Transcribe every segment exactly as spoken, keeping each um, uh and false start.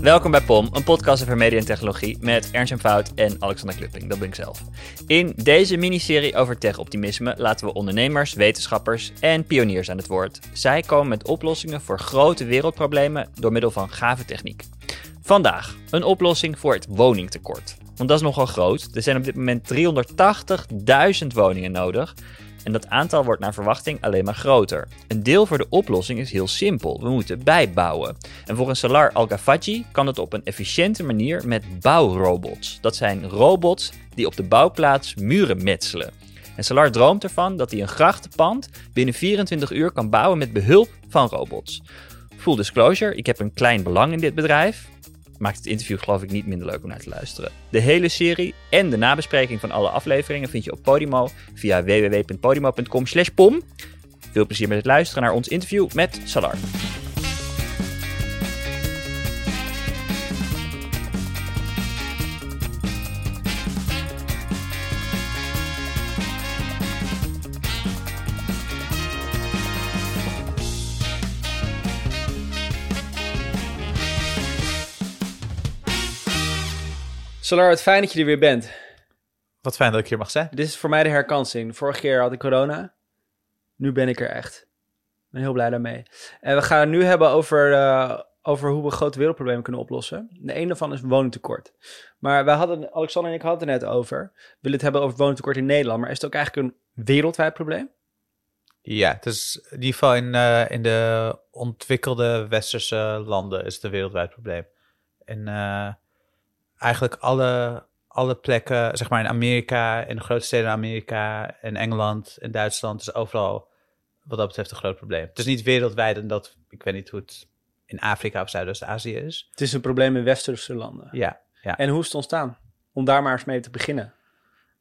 Welkom bij P O M, een podcast over media en technologie met Ernst en Fout en Alexander Klubing, dat ben ik zelf. In deze miniserie over tech-optimisme laten we ondernemers, wetenschappers en pioniers aan het woord. Zij komen met oplossingen voor grote wereldproblemen door middel van gave techniek. Vandaag een oplossing voor het woningtekort. Want dat is nogal groot. Er zijn op dit moment driehonderdtachtigduizend woningen nodig. En dat aantal wordt naar verwachting alleen maar groter. Een deel voor de oplossing is heel simpel. We moeten bijbouwen. En volgens Salar al Chafaji kan dat op een efficiënte manier met bouwrobots. Dat zijn robots die op de bouwplaats muren metselen. En Salar droomt ervan dat hij een grachtenpand binnen vierentwintig uur kan bouwen met behulp van robots. Full disclosure, ik heb een klein belang in dit bedrijf. Maakt het interview geloof ik niet minder leuk om naar te luisteren. De hele serie en de nabespreking van alle afleveringen vind je op Podimo via w w w punt podimo punt com slash pom. Veel plezier met het luisteren naar ons interview met Salar. Salar, wat fijn dat je er weer bent. Wat fijn dat ik hier mag zijn. Dit is voor mij de herkansing. Vorige keer had ik corona. Nu ben ik er echt. Ik ben heel blij daarmee. En we gaan het nu hebben over, uh, over hoe we grote wereldproblemen kunnen oplossen. De een daarvan is woningtekort. Maar wij hadden, Alexander en ik hadden het er net over. We willen het hebben over woningtekort in Nederland. Maar is het ook eigenlijk een wereldwijd probleem? Ja, het is in ieder geval in, uh, in de ontwikkelde westerse landen is het een wereldwijd probleem. En... Uh, Eigenlijk alle, alle plekken, zeg maar in Amerika, in de grote steden in Amerika, in Engeland, in Duitsland, is dus overal wat dat betreft een groot probleem. Het is niet wereldwijd en dat, ik weet niet hoe het in Afrika of Zuidoost-Azië is. Het is een probleem in westerse landen. Ja, ja. En hoe is het ontstaan? Om daar maar eens mee te beginnen.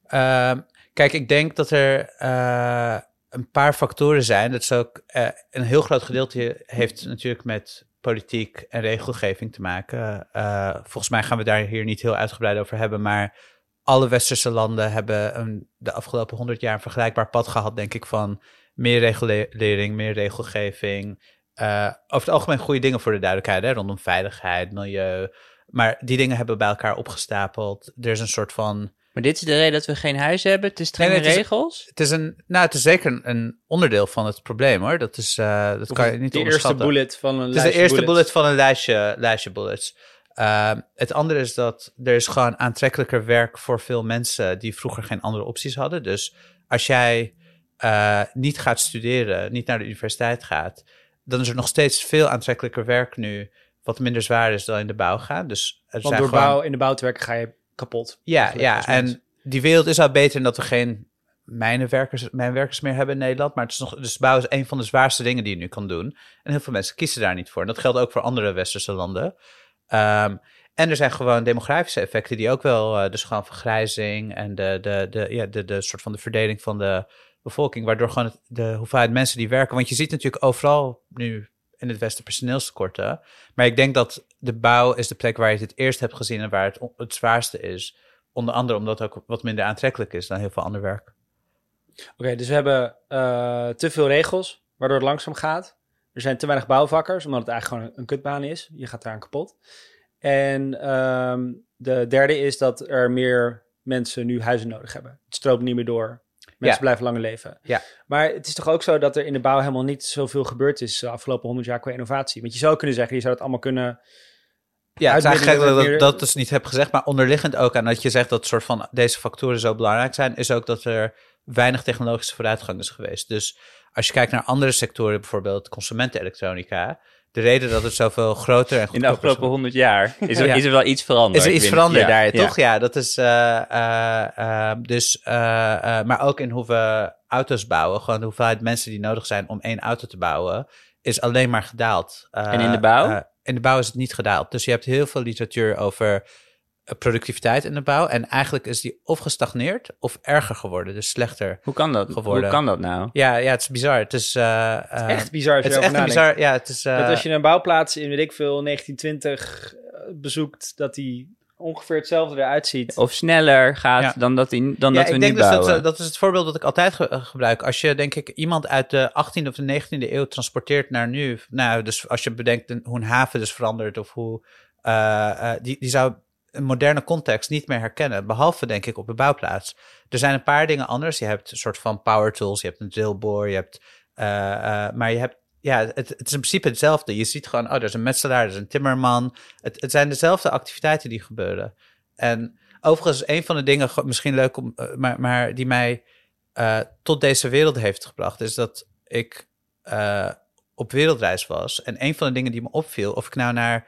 Uh, kijk, ik denk dat er uh, een paar factoren zijn. Dat is ook uh, een heel groot gedeelte heeft natuurlijk met politiek en regelgeving te maken. Uh, volgens mij gaan we daar hier niet heel uitgebreid over hebben, maar alle westerse landen hebben een, de afgelopen honderd jaar een vergelijkbaar pad gehad, denk ik, van meer regulering, meer regelgeving. Uh, over het algemeen goede dingen voor de duidelijkheid, hè, rondom veiligheid, milieu. Maar die dingen hebben bij elkaar opgestapeld. Er is een soort van... Maar dit is de reden dat we geen huis hebben? Het is strenge nee, nee, het is, regels? Het is, een, nou, het is zeker een, een onderdeel van het probleem, hoor. Dat, is, uh, dat kan je niet de onderschatten. De eerste bullet van een lijstje. Het is de eerste bullet van een lijstje, lijstje bullets. Uh, het andere is dat er is gewoon aantrekkelijker werk voor veel mensen die vroeger geen andere opties hadden. Dus als jij uh, niet gaat studeren, niet naar de universiteit gaat, dan is er nog steeds veel aantrekkelijker werk nu, wat minder zwaar is dan in de bouw gaan. Dus er Want door gewoon... bouw, in de bouw te werken ga je kapot. Ja, ja, en die wereld is al beter in dat we geen mijnenwerkers, mijnwerkers meer hebben in Nederland. Maar het is nog, dus bouw is een van de zwaarste dingen die je nu kan doen. En heel veel mensen kiezen daar niet voor. En dat geldt ook voor andere westerse landen. Um, en er zijn gewoon demografische effecten die ook wel, uh, dus gewoon vergrijzing en de, de, de, ja, de, de soort van de verdeling van de bevolking, waardoor gewoon het, de hoeveelheid mensen die werken. Want je ziet natuurlijk overal nu in het Westen personeelstekorten. Maar ik denk dat de bouw is de plek waar je het het eerst hebt gezien en waar het on- het zwaarste is. Onder andere omdat het ook wat minder aantrekkelijk is dan heel veel ander werk. Oké, okay, dus we hebben uh, te veel regels, waardoor het langzaam gaat. Er zijn te weinig bouwvakkers, omdat het eigenlijk gewoon een kutbaan is. Je gaat daaraan kapot. En um, de derde is dat er meer mensen nu huizen nodig hebben. Het stroomt niet meer door. Mensen ja. blijven langer leven. Ja. Maar het is toch ook zo dat er in de bouw helemaal niet zoveel gebeurd is de afgelopen honderd jaar qua innovatie. Want je zou kunnen zeggen, je zou het allemaal kunnen... Ja, het is eigenlijk dat ik meer... dat dus niet heb gezegd. Maar onderliggend ook aan dat je zegt dat soort van deze factoren zo belangrijk zijn, is ook dat er weinig technologische vooruitgang is geweest. Dus als je kijkt naar andere sectoren, bijvoorbeeld consumentenelektronica, de reden dat het zoveel groter en goedkoper is. In de afgelopen honderd jaar is er, ja. is er wel iets veranderd. Is er iets veranderd ja. daar, toch? Ja, ja dat is... Uh, uh, uh, dus, uh, uh, maar ook in hoe we auto's bouwen. Gewoon de hoeveelheid mensen die nodig zijn om één auto te bouwen, is alleen maar gedaald. Uh, en in de bouw? Uh, in de bouw is het niet gedaald. Dus je hebt heel veel literatuur over productiviteit in de bouw. En eigenlijk is die of gestagneerd of erger geworden. Dus slechter Hoe kan dat? geworden. Hoe kan dat nou? Ja, ja het is bizar. Het is, uh, het is echt bizar. Het is echt een bizar. Ja, het is, uh, dat als je een bouwplaats in, weet ik veel, negentien twintig bezoekt, dat die ongeveer hetzelfde eruit ziet. Of sneller gaat ja. dan dat, die, dan ja, dat we nu dus bouwen. Ik denk dat is het voorbeeld dat ik altijd ge- gebruik. Als je, denk ik, iemand uit de achttiende of de negentiende eeuw transporteert naar nu. Nou, dus als je bedenkt hoe een haven dus verandert of hoe... Uh, uh, die, die zou een moderne context niet meer herkennen, behalve denk ik op de bouwplaats. Er zijn een paar dingen anders. Je hebt een soort van power tools, je hebt een drillboor, je hebt, uh, uh, maar je hebt, ja, het, het is in principe hetzelfde. Je ziet gewoon, oh, er is een metselaar, er is een timmerman. Het, het zijn dezelfde activiteiten die gebeuren. En overigens is een van de dingen, misschien leuk om, maar, maar die mij uh, tot deze wereld heeft gebracht, is dat ik uh, op wereldreis was. En een van de dingen die me opviel, of ik nou naar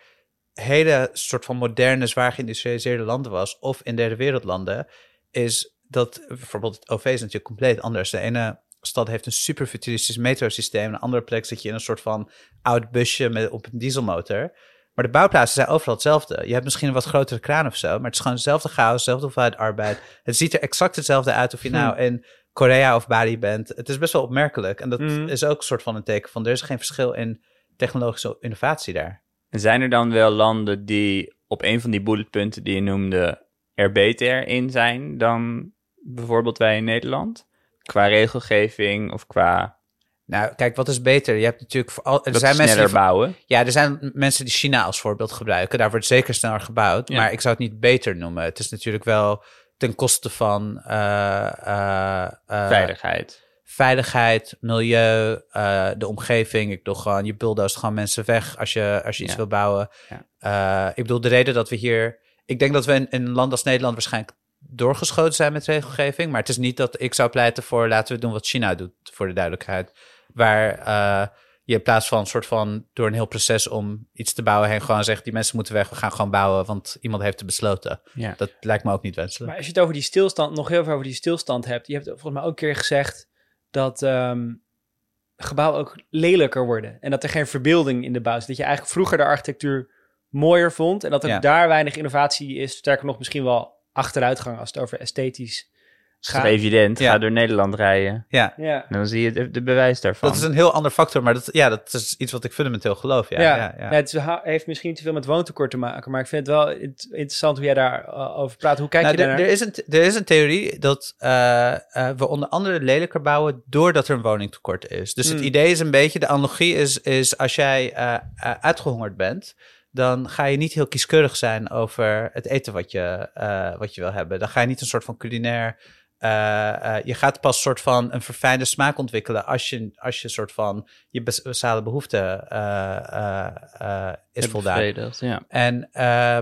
hele soort van moderne, zwaar geïndustrialiseerde landen was, of in derde wereldlanden, is dat bijvoorbeeld het O V is natuurlijk compleet anders. De ene stad heeft een super futuristisch metrosysteem, een andere plek zit je in een soort van oud busje met, op een dieselmotor. Maar de bouwplaatsen zijn overal hetzelfde. Je hebt misschien een wat grotere kraan of zo, maar het is gewoon dezelfde chaos, dezelfde hoeveelheid arbeid. Het ziet er exact hetzelfde uit of je hmm. nou in Korea of Bali bent. Het is best wel opmerkelijk. En dat hmm. is ook een soort van een teken van, er is geen verschil in technologische innovatie daar. Zijn er dan wel landen die op een van die bulletpunten die je noemde er beter in zijn dan bijvoorbeeld wij in Nederland? Qua regelgeving of qua... Nou, kijk, wat is beter? Je hebt natuurlijk vooral, er zijn mensen die bouwen. Ja, er zijn mensen die China als voorbeeld gebruiken. Daar wordt zeker sneller gebouwd, ja. Maar ik zou het niet beter noemen. Het is natuurlijk wel ten koste van uh, uh, uh, veiligheid. Veiligheid, milieu, uh, de omgeving. Ik bedoel gewoon, je bulldozt gewoon mensen weg als je, als je iets ja. wil bouwen. Ja. Uh, ik bedoel, de reden dat we hier... Ik denk dat we in, in een land als Nederland waarschijnlijk doorgeschoten zijn met regelgeving. Maar het is niet dat ik zou pleiten voor laten we doen wat China doet, voor de duidelijkheid. Waar uh, je in plaats van een soort van door een heel proces om iets te bouwen heen gewoon zegt, die mensen moeten weg, we gaan gewoon bouwen, want iemand heeft het besloten. Ja. Dat lijkt me ook niet wenselijk. Maar als je het over die stilstand, nog heel veel over die stilstand hebt. Je hebt volgens mij ook een keer gezegd dat um, gebouwen ook lelijker worden en dat er geen verbeelding in de bouw is. Dat je eigenlijk vroeger de architectuur mooier vond en dat er ja. daar weinig innovatie is. Sterker nog, misschien wel achteruitgang als het over esthetisch gaat. Dat is evident. Ja. Ga door Nederland rijden. Ja. ja. Dan zie je de, de bewijs daarvan. Dat is een heel ander factor, maar dat, ja, dat is iets wat ik fundamenteel geloof. Ja, ja. ja, ja. ja het is, heeft misschien niet te veel met woontekort te maken, maar ik vind het wel interessant hoe jij daarover praat. Hoe kijk nou, je daarnaar? Er is een, er is een theorie dat uh, uh, we onder andere lelijker bouwen doordat er een woningtekort is. Dus mm. het idee is een beetje, de analogie is, is als jij uh, uh, uitgehongerd bent, dan ga je niet heel kieskeurig zijn over het eten wat je, uh, wat je wil hebben. Dan ga je niet een soort van culinair... Uh, uh, je gaat pas soort van een verfijnde smaak ontwikkelen als je, als je soort van je basale behoefte uh, uh, uh, is en voldaan. Bevredigd, ja. En uh,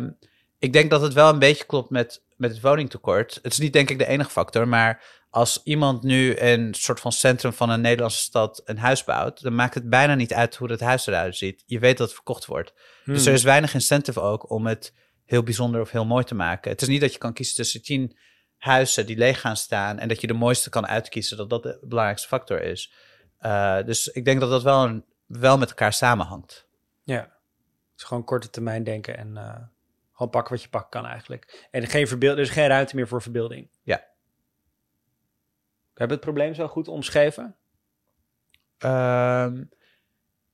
ik denk dat het wel een beetje klopt met, met het woningtekort. Het is niet denk ik de enige factor, maar als iemand nu in een soort van centrum van een Nederlandse stad een huis bouwt, dan maakt het bijna niet uit hoe dat huis eruit ziet. Je weet dat het verkocht wordt. Hmm. Dus er is weinig incentive ook om het heel bijzonder of heel mooi te maken. Het is niet dat je kan kiezen tussen tien huizen die leeg gaan staan en dat je de mooiste kan uitkiezen, dat dat de belangrijkste factor is. Uh, dus ik denk dat dat wel, een, wel met elkaar samenhangt. Ja, dus gewoon korte termijn denken en uh, gewoon pakken wat je pakken kan eigenlijk. En geen verbeeld, er is geen ruimte meer voor verbeelding. Ja. We hebben het probleem zo goed omschreven? Uh,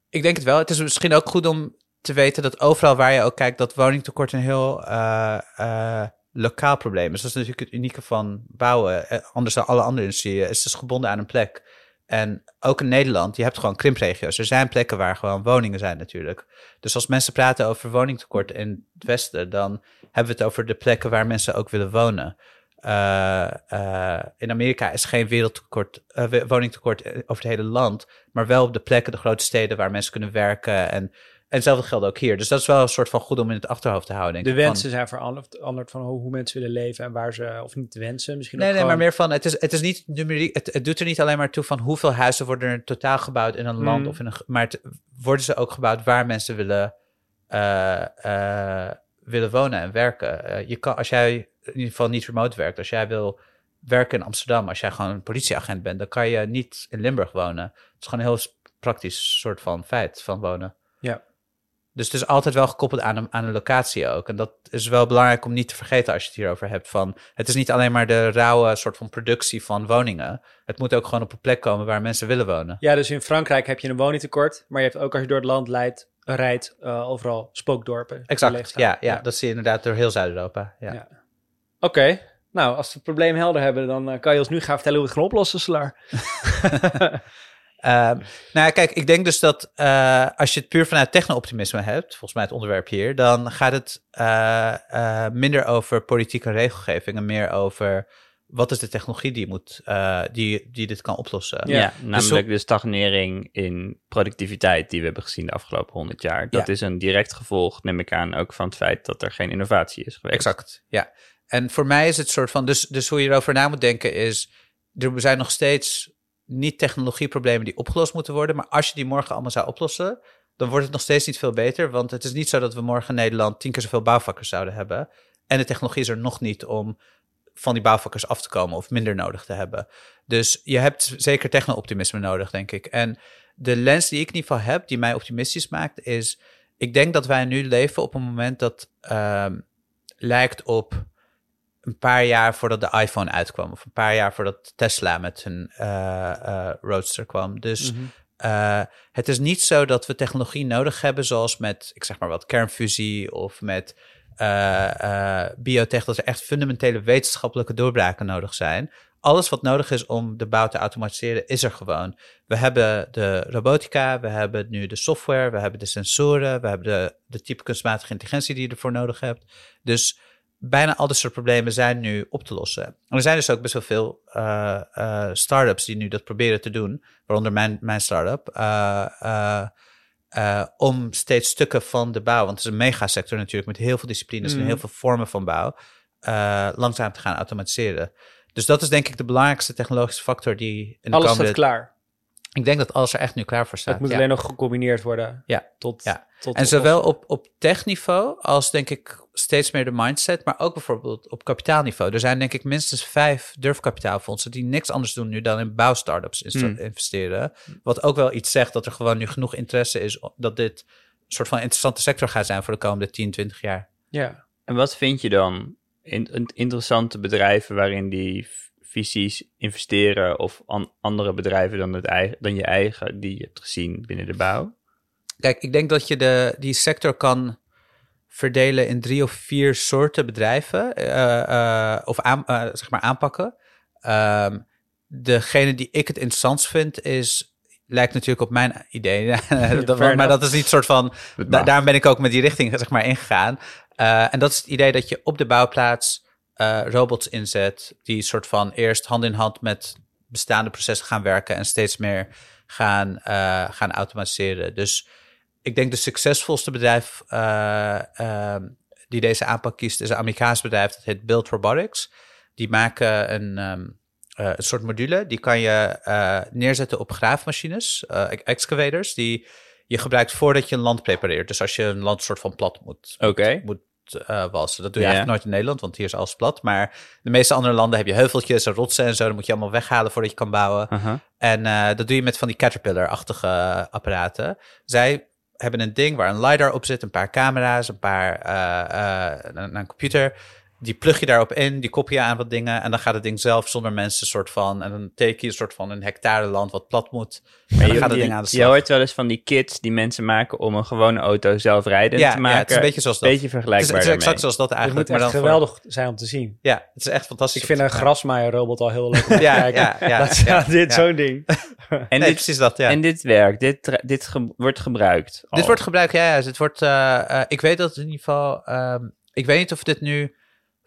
ik denk het wel. Het is misschien ook goed om te weten dat overal waar je ook kijkt, dat woningtekort een heel uh, uh, lokaal probleem is. Dat is natuurlijk het unieke van bouwen. Anders dan alle andere industrieën is het gebonden aan een plek. En ook in Nederland, je hebt gewoon krimpregio's. Er zijn plekken waar gewoon woningen zijn natuurlijk. Dus als mensen praten over woningtekort in het Westen, dan hebben we het over de plekken waar mensen ook willen wonen. Uh, uh, in Amerika is geen wereldtekort, uh, woningtekort over het hele land, maar wel op de plekken, de grote steden waar mensen kunnen werken. En, en hetzelfde geldt ook hier. Dus dat is wel een soort van goed om in het achterhoofd te houden. Denk de ik. wensen van, zijn veranderd van hoe mensen willen leven en waar ze, of niet de wensen misschien. Nee, ook nee, gewoon... maar meer van, het is, het is niet numeriek, het, het doet er niet alleen maar toe van hoeveel huizen worden er totaal gebouwd in een mm. land of in een, maar het, worden ze ook gebouwd waar mensen willen, uh, uh, willen wonen en werken. Uh, je kan, als jij in ieder geval niet remote werkt. Als jij wil werken in Amsterdam, als jij gewoon een politieagent bent, dan kan je niet in Limburg wonen. Het is gewoon een heel praktisch soort van feit van wonen. Ja. Dus het is altijd wel gekoppeld aan een, aan een locatie ook. En dat is wel belangrijk om niet te vergeten als je het hierover hebt. Van, het is niet alleen maar de rauwe soort van productie van woningen. Het moet ook gewoon op een plek komen waar mensen willen wonen. Ja, dus in Frankrijk heb je een woningtekort, maar je hebt ook als je door het land leidt, rijdt uh, overal spookdorpen. Exact, ja, ja, ja. Dat zie je inderdaad door heel Zuid-Europa. Ja. ja. Oké, okay. Nou, als we het probleem helder hebben, dan uh, kan je ons nu gaan vertellen hoe we het gaan oplossen, Salar. Uh, nou ja, kijk, ik denk dus dat uh, als je het puur vanuit techno-optimisme hebt, volgens mij het onderwerp hier, dan gaat het uh, uh, minder over politieke regelgeving en meer over wat is de technologie die moet, uh, die, die dit kan oplossen. Ja, ja, namelijk dus de stagnering in productiviteit die we hebben gezien de afgelopen honderd jaar. Dat ja. is een direct gevolg, neem ik aan, ook van het feit dat er geen innovatie is geweest. Exact, ja. En voor mij is het soort van, dus, dus hoe je erover na moet denken is, er zijn nog steeds niet technologieproblemen die opgelost moeten worden, maar als je die morgen allemaal zou oplossen, dan wordt het nog steeds niet veel beter, want het is niet zo dat we morgen in Nederland tien keer zoveel bouwvakkers zouden hebben en de technologie is er nog niet om van die bouwvakkers af te komen of minder nodig te hebben. Dus je hebt zeker techno-optimisme nodig, denk ik. En de lens die ik in ieder geval heb, die mij optimistisch maakt, is, ik denk dat wij nu leven op een moment dat uh, lijkt op een paar jaar voordat de iPhone uitkwam, of een paar jaar voordat Tesla met hun uh, uh, Roadster kwam. Dus mm-hmm. uh, het is niet zo dat we technologie nodig hebben, zoals met, ik zeg maar wat, kernfusie of met uh, uh, biotech, dat er echt fundamentele wetenschappelijke doorbraken nodig zijn. Alles wat nodig is om de bouw te automatiseren, is er gewoon. We hebben de robotica, we hebben nu de software, we hebben de sensoren, we hebben de, de type kunstmatige intelligentie die je ervoor nodig hebt. Dus bijna al dit soort problemen zijn nu op te lossen. En er zijn dus ook best wel veel uh, uh, start-ups die nu dat proberen te doen, waaronder mijn, mijn start-up, uh, uh, uh, om steeds stukken van de bouw, want het is een megasector natuurlijk, met heel veel disciplines mm. en heel veel vormen van bouw, uh, langzaam te gaan automatiseren. Dus dat is denk ik de belangrijkste technologische factor die in de alles komende... Alles staat klaar. Ik denk dat alles er echt nu klaar voor staat. Het moet ja. alleen nog gecombineerd worden. Ja. Tot, ja. tot en zowel op, op techniveau als denk ik steeds meer de mindset, maar ook bijvoorbeeld op kapitaalniveau. Er zijn denk ik minstens vijf durfkapitaalfondsen die niks anders doen nu dan in bouwstartups insta- mm. investeren. Wat ook wel iets zegt dat er gewoon nu genoeg interesse is dat dit een soort van interessante sector gaat zijn voor de komende tien, twintig jaar. Ja. En wat vind je dan in, in interessante bedrijven waarin die visies investeren of an- andere bedrijven dan, het eigen, dan je eigen die je hebt gezien binnen de bouw? Kijk, ik denk dat je de, die sector kan verdelen in drie of vier soorten bedrijven uh, uh, of aan, uh, zeg maar aanpakken. Um, degene die ik het interessant vind is, lijkt natuurlijk op mijn idee, dat, maar dat is niet soort van, da- daarom ben ik ook met die richting zeg maar ingegaan. Uh, en dat is het idee dat je op de bouwplaats Uh, robots inzet, die soort van eerst hand in hand met bestaande processen gaan werken en steeds meer gaan, uh, gaan automatiseren. Dus ik denk de succesvolste bedrijf uh, uh, die deze aanpak kiest is een Amerikaans bedrijf, dat heet Built Robotics. Die maken een, um, uh, een soort module, die kan je uh, neerzetten op graafmachines, uh, excavators, die je gebruikt voordat je een land prepareert. Dus als je een land soort van plat moet, okay. moet Uh, was. Dat doe je ja. eigenlijk nooit in Nederland, want hier is alles plat. Maar de meeste andere landen heb je heuveltjes en rotsen en zo. Dat moet je allemaal weghalen voordat je kan bouwen. Uh-huh. En uh, dat doe je met van die Caterpillar-achtige apparaten. Zij hebben een ding waar een LiDAR op zit, een paar camera's, een paar uh, uh, een, een computer. Die plug je daarop in, die koppel je aan wat dingen en dan gaat het ding zelf zonder mensen soort van, en dan teken je een soort van een hectare land wat plat moet. En dan je, gaat het ding aan de slag. Je hoort wel eens van die kits die mensen maken om een gewone auto zelfrijdend ja, te maken. Ja, het is een beetje zoals dat. Beetje vergelijkbaar het is, het is exact zoals dat eigenlijk. Het moet echt maar dan geweldig voor... zijn om te zien. Ja, het is echt fantastisch. Ik vind een grasmaaierrobot al heel leuk om te ja, kijken. Ja, ja, dat, ja, ja, dit, ja. zo'n ding. en nee, dit, precies dat, ja. En dit werkt, dit, dit ge- wordt gebruikt. Al. Dit wordt gebruikt, ja. ja dit wordt, uh, uh, ik weet dat in ieder geval, um, ik weet niet of dit nu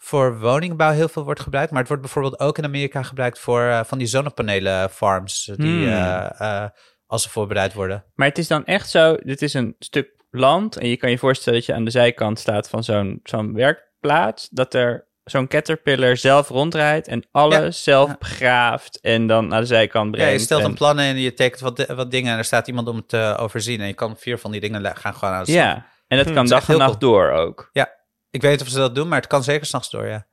voor woningbouw heel veel wordt gebruikt, maar het wordt bijvoorbeeld ook in Amerika gebruikt voor uh, van die zonnepanelen farms die hmm. uh, uh, als ze voorbereid worden. Maar het is dan echt zo, dit is een stuk land en je kan je voorstellen dat je aan de zijkant staat van zo'n, zo'n werkplaats, dat er zo'n Caterpillar zelf rondrijdt en alles ja. zelf ja. begraaft en dan naar de zijkant brengt. Ja, je stelt en een plan en je tekent wat, wat dingen en er staat iemand om te overzien en je kan vier van die dingen gaan gewoon aan de slag. Ja, en dat hm, kan dat dag en nacht cool. door ook. Ja. Ik weet niet of ze dat doen, maar het kan zeker 's nachts door, ja.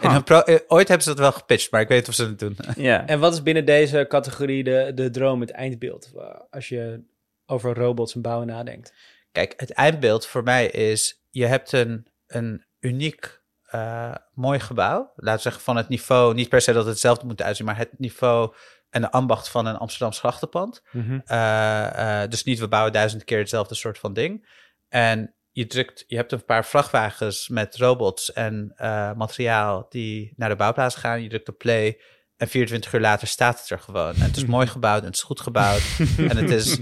Huh. In pro- Ooit hebben ze dat wel gepitcht, maar ik weet niet of ze dat doen. Ja. En wat is binnen deze categorie de, de droom, het eindbeeld, als je over robots en bouwen nadenkt? Kijk, het eindbeeld voor mij is, je hebt een, een uniek, uh, mooi gebouw. Laten we zeggen van het niveau, niet per se dat het hetzelfde moet uitzien, maar het niveau en de ambacht van een Amsterdams grachtenpand. Mm-hmm. Uh, uh, dus niet, we bouwen duizend keer hetzelfde soort van ding. En Je, drukt, je hebt een paar vrachtwagens met robots en uh, materiaal die naar de bouwplaats gaan. Je drukt op play En vierentwintig uur later staat het er gewoon. En het is mooi gebouwd en het is goed gebouwd. en het is...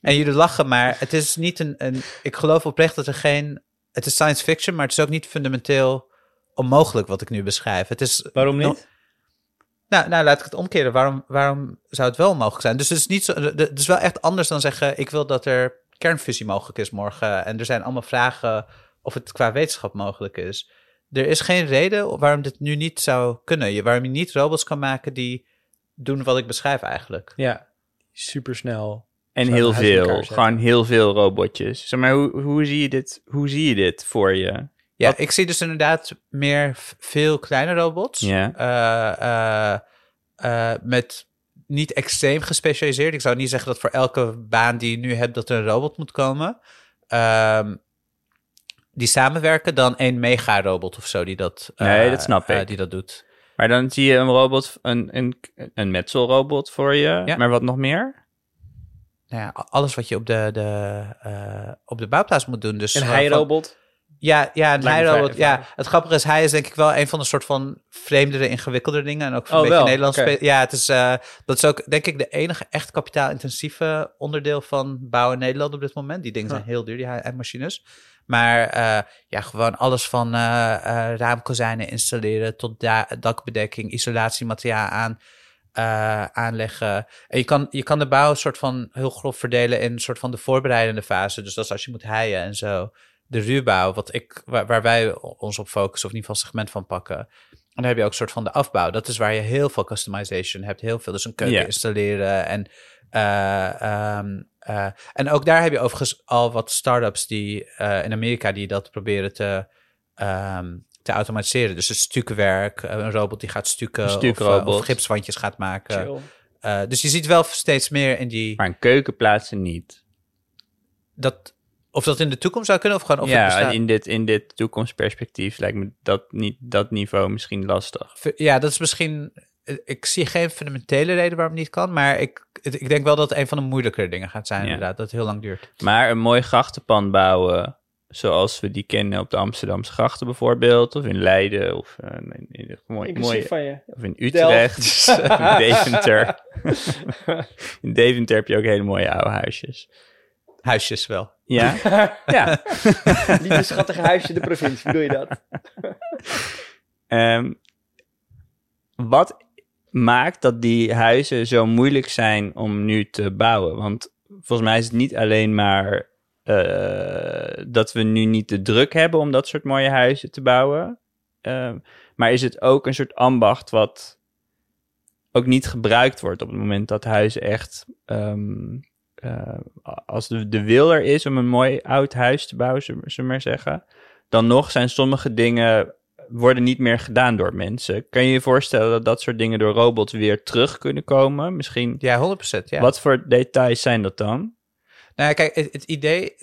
En jullie lachen, maar het is niet een... een ik geloof oprecht dat er geen... Het is science fiction, maar het is ook niet fundamenteel onmogelijk wat ik nu beschrijf. Het is Waarom niet? No, nou, nou, laat ik het omkeren. Waarom, waarom zou het wel mogelijk zijn? Dus het is, niet zo, het is wel echt anders dan zeggen... ik wil dat er kernfusie mogelijk is morgen. En er zijn allemaal vragen of het qua wetenschap mogelijk is. Er is geen reden waarom dit nu niet zou kunnen. Je, waarom je niet robots kan maken die doen wat ik beschrijf eigenlijk. Ja, supersnel. En heel veel, gewoon heel veel robotjes. Zeg maar, hoe, hoe, zie je dit, hoe zie je dit voor je? Ja, wat? Ik zie dus inderdaad meer veel kleine robots. Ja. Uh, uh, uh, met niet extreem gespecialiseerd. Ik zou niet zeggen dat voor elke baan die je nu hebt dat er een robot moet komen. Uh, die samenwerken dan één megarobot of zo die dat, uh, nee, dat snap ik. Uh, die dat doet. Maar dan zie je een robot, een, een, een metselrobot voor je. Ja. Maar wat nog meer? Nou ja, alles wat je op de, de, uh, op de bouwplaats moet doen. Dus een heirobot? Ja, ja, een heirobot. Ja. Het grappige is, hij is denk ik wel een van de soort van vreemdere, ingewikkelder dingen. En ook een oh, beetje Nederlands. Okay. Spe- ja, het is, uh, dat is ook denk ik de enige echt kapitaalintensieve onderdeel van bouwen in Nederland op dit moment. Die dingen zijn huh. heel duur, die heirmachines. Maar uh, ja, gewoon alles van uh, uh, raamkozijnen installeren tot da- dakbedekking, isolatiemateriaal aan. Uh, aanleggen. En je kan, je kan de bouw soort van heel grof verdelen in soort van de voorbereidende fase. Dus dat is als je moet heien en zo. De ruwbouw, wat ik, waar, waar wij ons op focussen, of in ieder geval een segment van pakken. En dan heb je ook soort van de afbouw. Dat is waar je heel veel customization hebt. Heel veel. Dus een keuken yeah. installeren. En, uh, um, uh, en ook daar heb je overigens al wat startups die uh, in Amerika die dat proberen te... Um, te automatiseren. Dus het stukenwerk, een robot die gaat stukken of, uh, of gipswandjes gaat maken. Uh, dus je ziet wel steeds meer in die... Maar een keuken plaatsen niet. Dat, of dat in de toekomst zou kunnen? Of gewoon of ja, het bestaat... in, dit, in dit toekomstperspectief lijkt me dat, niet, dat niveau misschien lastig. Ja, dat is misschien... Ik zie geen fundamentele reden waarom het niet kan, maar ik, ik denk wel dat het een van de moeilijkere dingen gaat zijn, ja. inderdaad. Dat het heel lang duurt. Maar een mooi grachtenpand bouwen... Zoals we die kennen op de Amsterdamse grachten bijvoorbeeld. Of in Leiden. Of uh, in, in, mooi, mooie, van je. Of in Utrecht. Of in Deventer. In Deventer heb je ook hele mooie oude huisjes. Huisjes wel. Ja. ja. Niet een schattig huisje in de provincie. Doe je dat? um, wat maakt dat die huizen zo moeilijk zijn om nu te bouwen? Want volgens mij is het niet alleen maar... Uh, dat we nu niet de druk hebben om dat soort mooie huizen te bouwen. Uh, maar is het ook een soort ambacht wat ook niet gebruikt wordt op het moment dat huizen echt... Um, uh, als de, de wil er is om een mooi oud huis te bouwen, zullen we maar zeggen... dan nog zijn sommige dingen worden niet meer gedaan door mensen. Kan je je voorstellen dat dat soort dingen door robots weer terug kunnen komen? Misschien. Ja, honderd procent. Ja. Wat voor details zijn dat dan? Nou, kijk, het, het idee,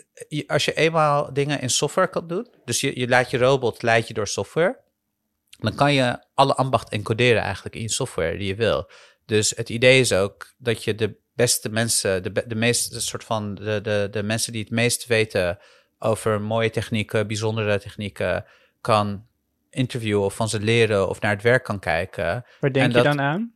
als je eenmaal dingen in software kan doen... dus je, je laat je robot, leid je door software... dan kan je alle ambacht encoderen eigenlijk in je software die je wil. Dus het idee is ook dat je de beste mensen... de, de, meest, de, soort van de, de, de mensen die het meest weten over mooie technieken... bijzondere technieken, kan interviewen of van ze leren... of naar het werk kan kijken. Waar denk en je dat, dan aan?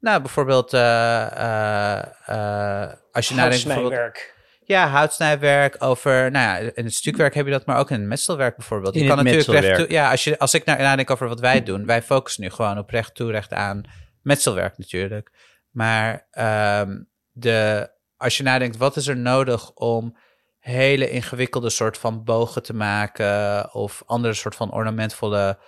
Nou, bijvoorbeeld... Uh, uh, uh, als je nadenkt bijvoorbeeld... Ja, houtsnijwerk over... Nou ja, in het stukwerk heb je dat, maar ook in het metselwerk bijvoorbeeld. Je kan natuurlijk recht toe, ja, als, je, als ik naar, nadenk over wat wij doen... wij focussen nu gewoon op recht toe, recht aan metselwerk natuurlijk. Maar um, de, als je nadenkt, wat is er nodig om... hele ingewikkelde soort van bogen te maken... of andere soort van ornamentvolle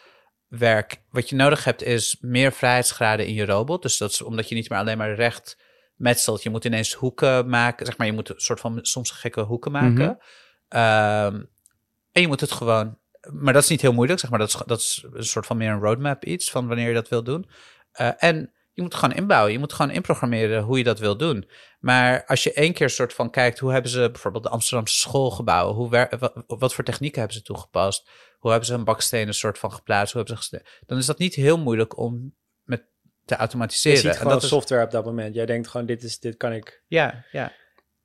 werk. Wat je nodig hebt is meer vrijheidsgraden in je robot. Dus dat is omdat je niet meer alleen maar recht... metselt. Je moet ineens hoeken maken. Zeg maar, je moet een soort van soms gekke hoeken maken. Mm-hmm. Um, en je moet het gewoon... Maar dat is niet heel moeilijk. Zeg maar, dat is, dat is een soort van meer een roadmap iets... van wanneer je dat wil doen. Uh, en je moet gewoon inbouwen. Je moet gewoon inprogrammeren hoe je dat wil doen. Maar als je één keer soort van kijkt... hoe hebben ze bijvoorbeeld de Amsterdamse school gebouwd? Hoe wer- wat, wat voor technieken hebben ze toegepast? Hoe hebben ze een bakstenen soort van geplaatst? Hoe hebben ze geste- Dan is dat niet heel moeilijk om... te automatiseren. Je ziet gewoon en dat software is... op dat moment. Jij denkt gewoon, dit is dit kan ik. Ja, ja.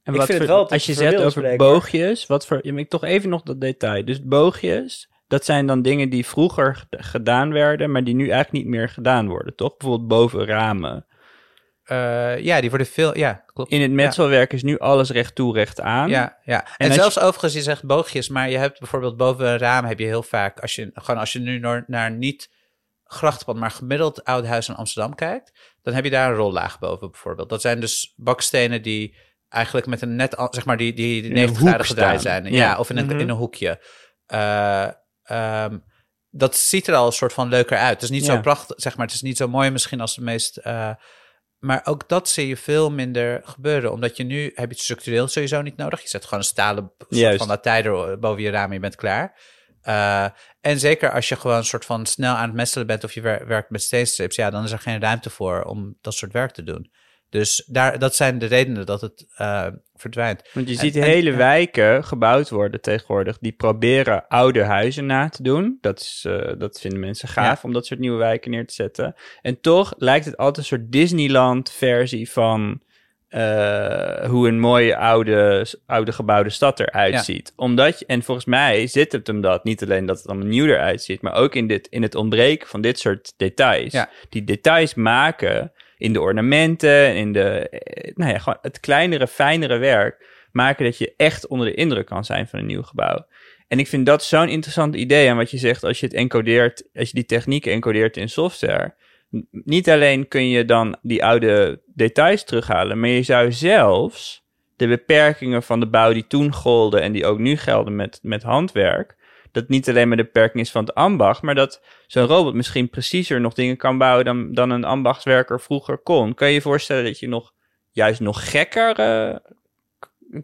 En ik wat vind voor, het wel als je zet over boogjes, wat voor... Ja, maar ik toch even nog dat detail. Dus boogjes, dat zijn dan dingen die vroeger gedaan werden, maar die nu eigenlijk niet meer gedaan worden, toch? Bijvoorbeeld boven ramen. Uh, ja, die worden veel... Ja, klopt. In het metselwerk ja. is nu alles recht toe, recht aan. Ja, ja. En, en zelfs je... overigens, je zegt boogjes, maar je hebt bijvoorbeeld boven een raam heb je heel vaak... Als je, gewoon als je nu naar, naar niet grachtpad, maar gemiddeld oud huis in Amsterdam kijkt... dan heb je daar een rollaag boven bijvoorbeeld. Dat zijn dus bakstenen die eigenlijk met een net... zeg maar die, die, die negentig graden gedraaid zijn. Ja, ja, of in een, mm-hmm. in een hoekje. Uh, um, dat ziet er al een soort van leuker uit. Het is niet ja. zo prachtig, zeg maar. Het is niet zo mooi misschien als de meest... Uh, Maar ook dat zie je veel minder gebeuren. Omdat je nu, heb je het structureel sowieso niet nodig. Je zet gewoon een stalen soort van latijder boven je raam en je bent klaar. Uh, en zeker als je gewoon een soort van snel aan het metselen bent... of je wer- werkt met steenstrips, ja, dan is er geen ruimte voor om dat soort werk te doen. Dus daar, dat zijn de redenen dat het uh, verdwijnt. Want je ziet en, hele en, wijken gebouwd worden tegenwoordig... die proberen oude huizen na te doen. Dat, is, uh, dat vinden mensen gaaf ja. om dat soort nieuwe wijken neer te zetten. En toch lijkt het altijd een soort Disneyland-versie van... Uh, hoe een mooie oude, oude gebouwde stad eruit ja. ziet. Omdat je, en volgens mij zit het hem dat, niet alleen dat het allemaal nieuw eruit ziet... maar ook in, dit, in het ontbreken van dit soort details. Ja. Die details maken... in de ornamenten, in de, nou ja, gewoon het kleinere, fijnere werk... maken dat je echt onder de indruk kan zijn van een nieuw gebouw. En ik vind dat zo'n interessant idee. En wat je zegt, als je het encodeert, als je die techniek encodeert in software... niet alleen kun je dan die oude details terughalen... maar je zou zelfs de beperkingen van de bouw die toen golden... en die ook nu gelden met, met handwerk... dat niet alleen maar de beperking is van het ambacht... maar dat zo'n robot misschien preciezer nog dingen kan bouwen... dan, dan een ambachtswerker vroeger kon. Kan je je voorstellen dat je nog juist nog gekker uh,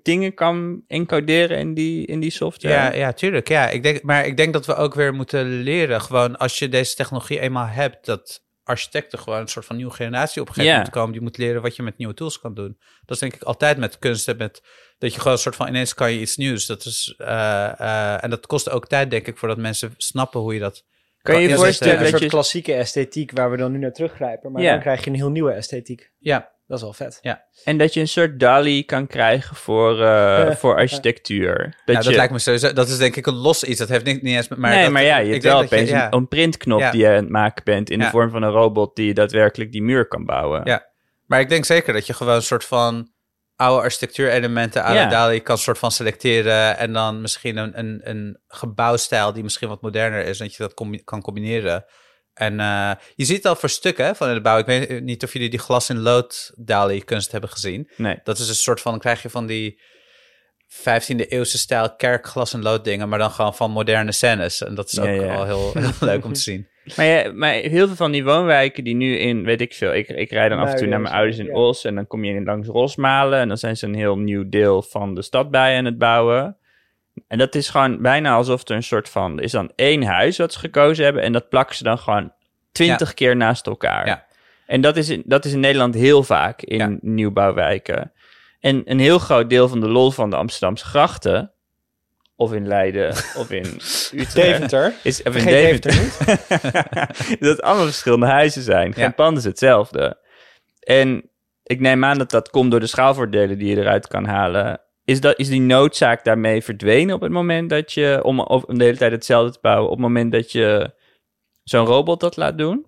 dingen kan encoderen in die, in die software? Ja, ja, tuurlijk. Ja. Ik denk, maar ik denk dat we ook weer moeten leren... gewoon als je deze technologie eenmaal hebt... dat architecten gewoon een soort van nieuwe generatie op een gegeven moment yeah. komen... die moet leren wat je met nieuwe tools kan doen. Dat is denk ik altijd met kunsten... met dat je gewoon een soort van ineens kan je iets nieuws. Dat is, uh, uh, en dat kost ook tijd, denk ik, voordat mensen snappen hoe je dat... Kan je je voorstellen dat een soort je... klassieke esthetiek waar we dan nu naar teruggrijpen, maar ja. dan krijg je een heel nieuwe esthetiek. Ja. Dat is wel vet. Ja. En dat je een soort D A L I kan krijgen voor, uh, voor architectuur. Dat, nou, je... dat lijkt me sowieso, dat is denk ik een los iets, dat heeft niet, niet eens... Maar nee, dat, maar ja, je hebt wel opeens je, ja. een printknop ja. die je aan het maken bent in ja. de vorm van een robot die daadwerkelijk die muur kan bouwen. Ja, maar ik denk zeker dat je gewoon een soort van... oude architectuurelementen aan ja. Dali kan soort van selecteren... en dan misschien een, een, een gebouwstijl die misschien wat moderner is... dat je dat combi- kan combineren. En uh, je ziet het al voor stukken van in de bouw. Ik weet niet of jullie die glas in lood Dali kunst hebben gezien. Nee. Dat is een soort van, dan krijg je van die vijftiende eeuwse stijl... kerk, glas en lood dingen, maar dan gewoon van moderne scènes. En dat is ook ja, ja. al heel, heel leuk om te zien. Maar, ja, maar heel veel van die woonwijken die nu in, weet ik veel... Ik, ik rijd dan af en toe naar mijn ouders in Oss... en dan kom je in langs Rosmalen... en dan zijn ze een heel nieuw deel van de stad bij aan het bouwen. En dat is gewoon bijna alsof er een soort van... is dan één huis wat ze gekozen hebben... en dat plakken ze dan gewoon twintig ja. keer naast elkaar. Ja. En dat is, dat is in Nederland heel vaak in ja. nieuwbouwwijken. En een heel groot deel van de lol van de Amsterdamse grachten... of in Leiden, of in Utrecht. Deventer. Is, of in Geen Deventer. Deventer dat allemaal verschillende huizen zijn. Geen ja. pand is hetzelfde. En ik neem aan dat dat komt door de schaalvoordelen die je eruit kan halen. Is, dat, is die noodzaak daarmee verdwenen op het moment dat je... om, om de hele tijd hetzelfde te bouwen... op het moment dat je zo'n robot dat laat doen?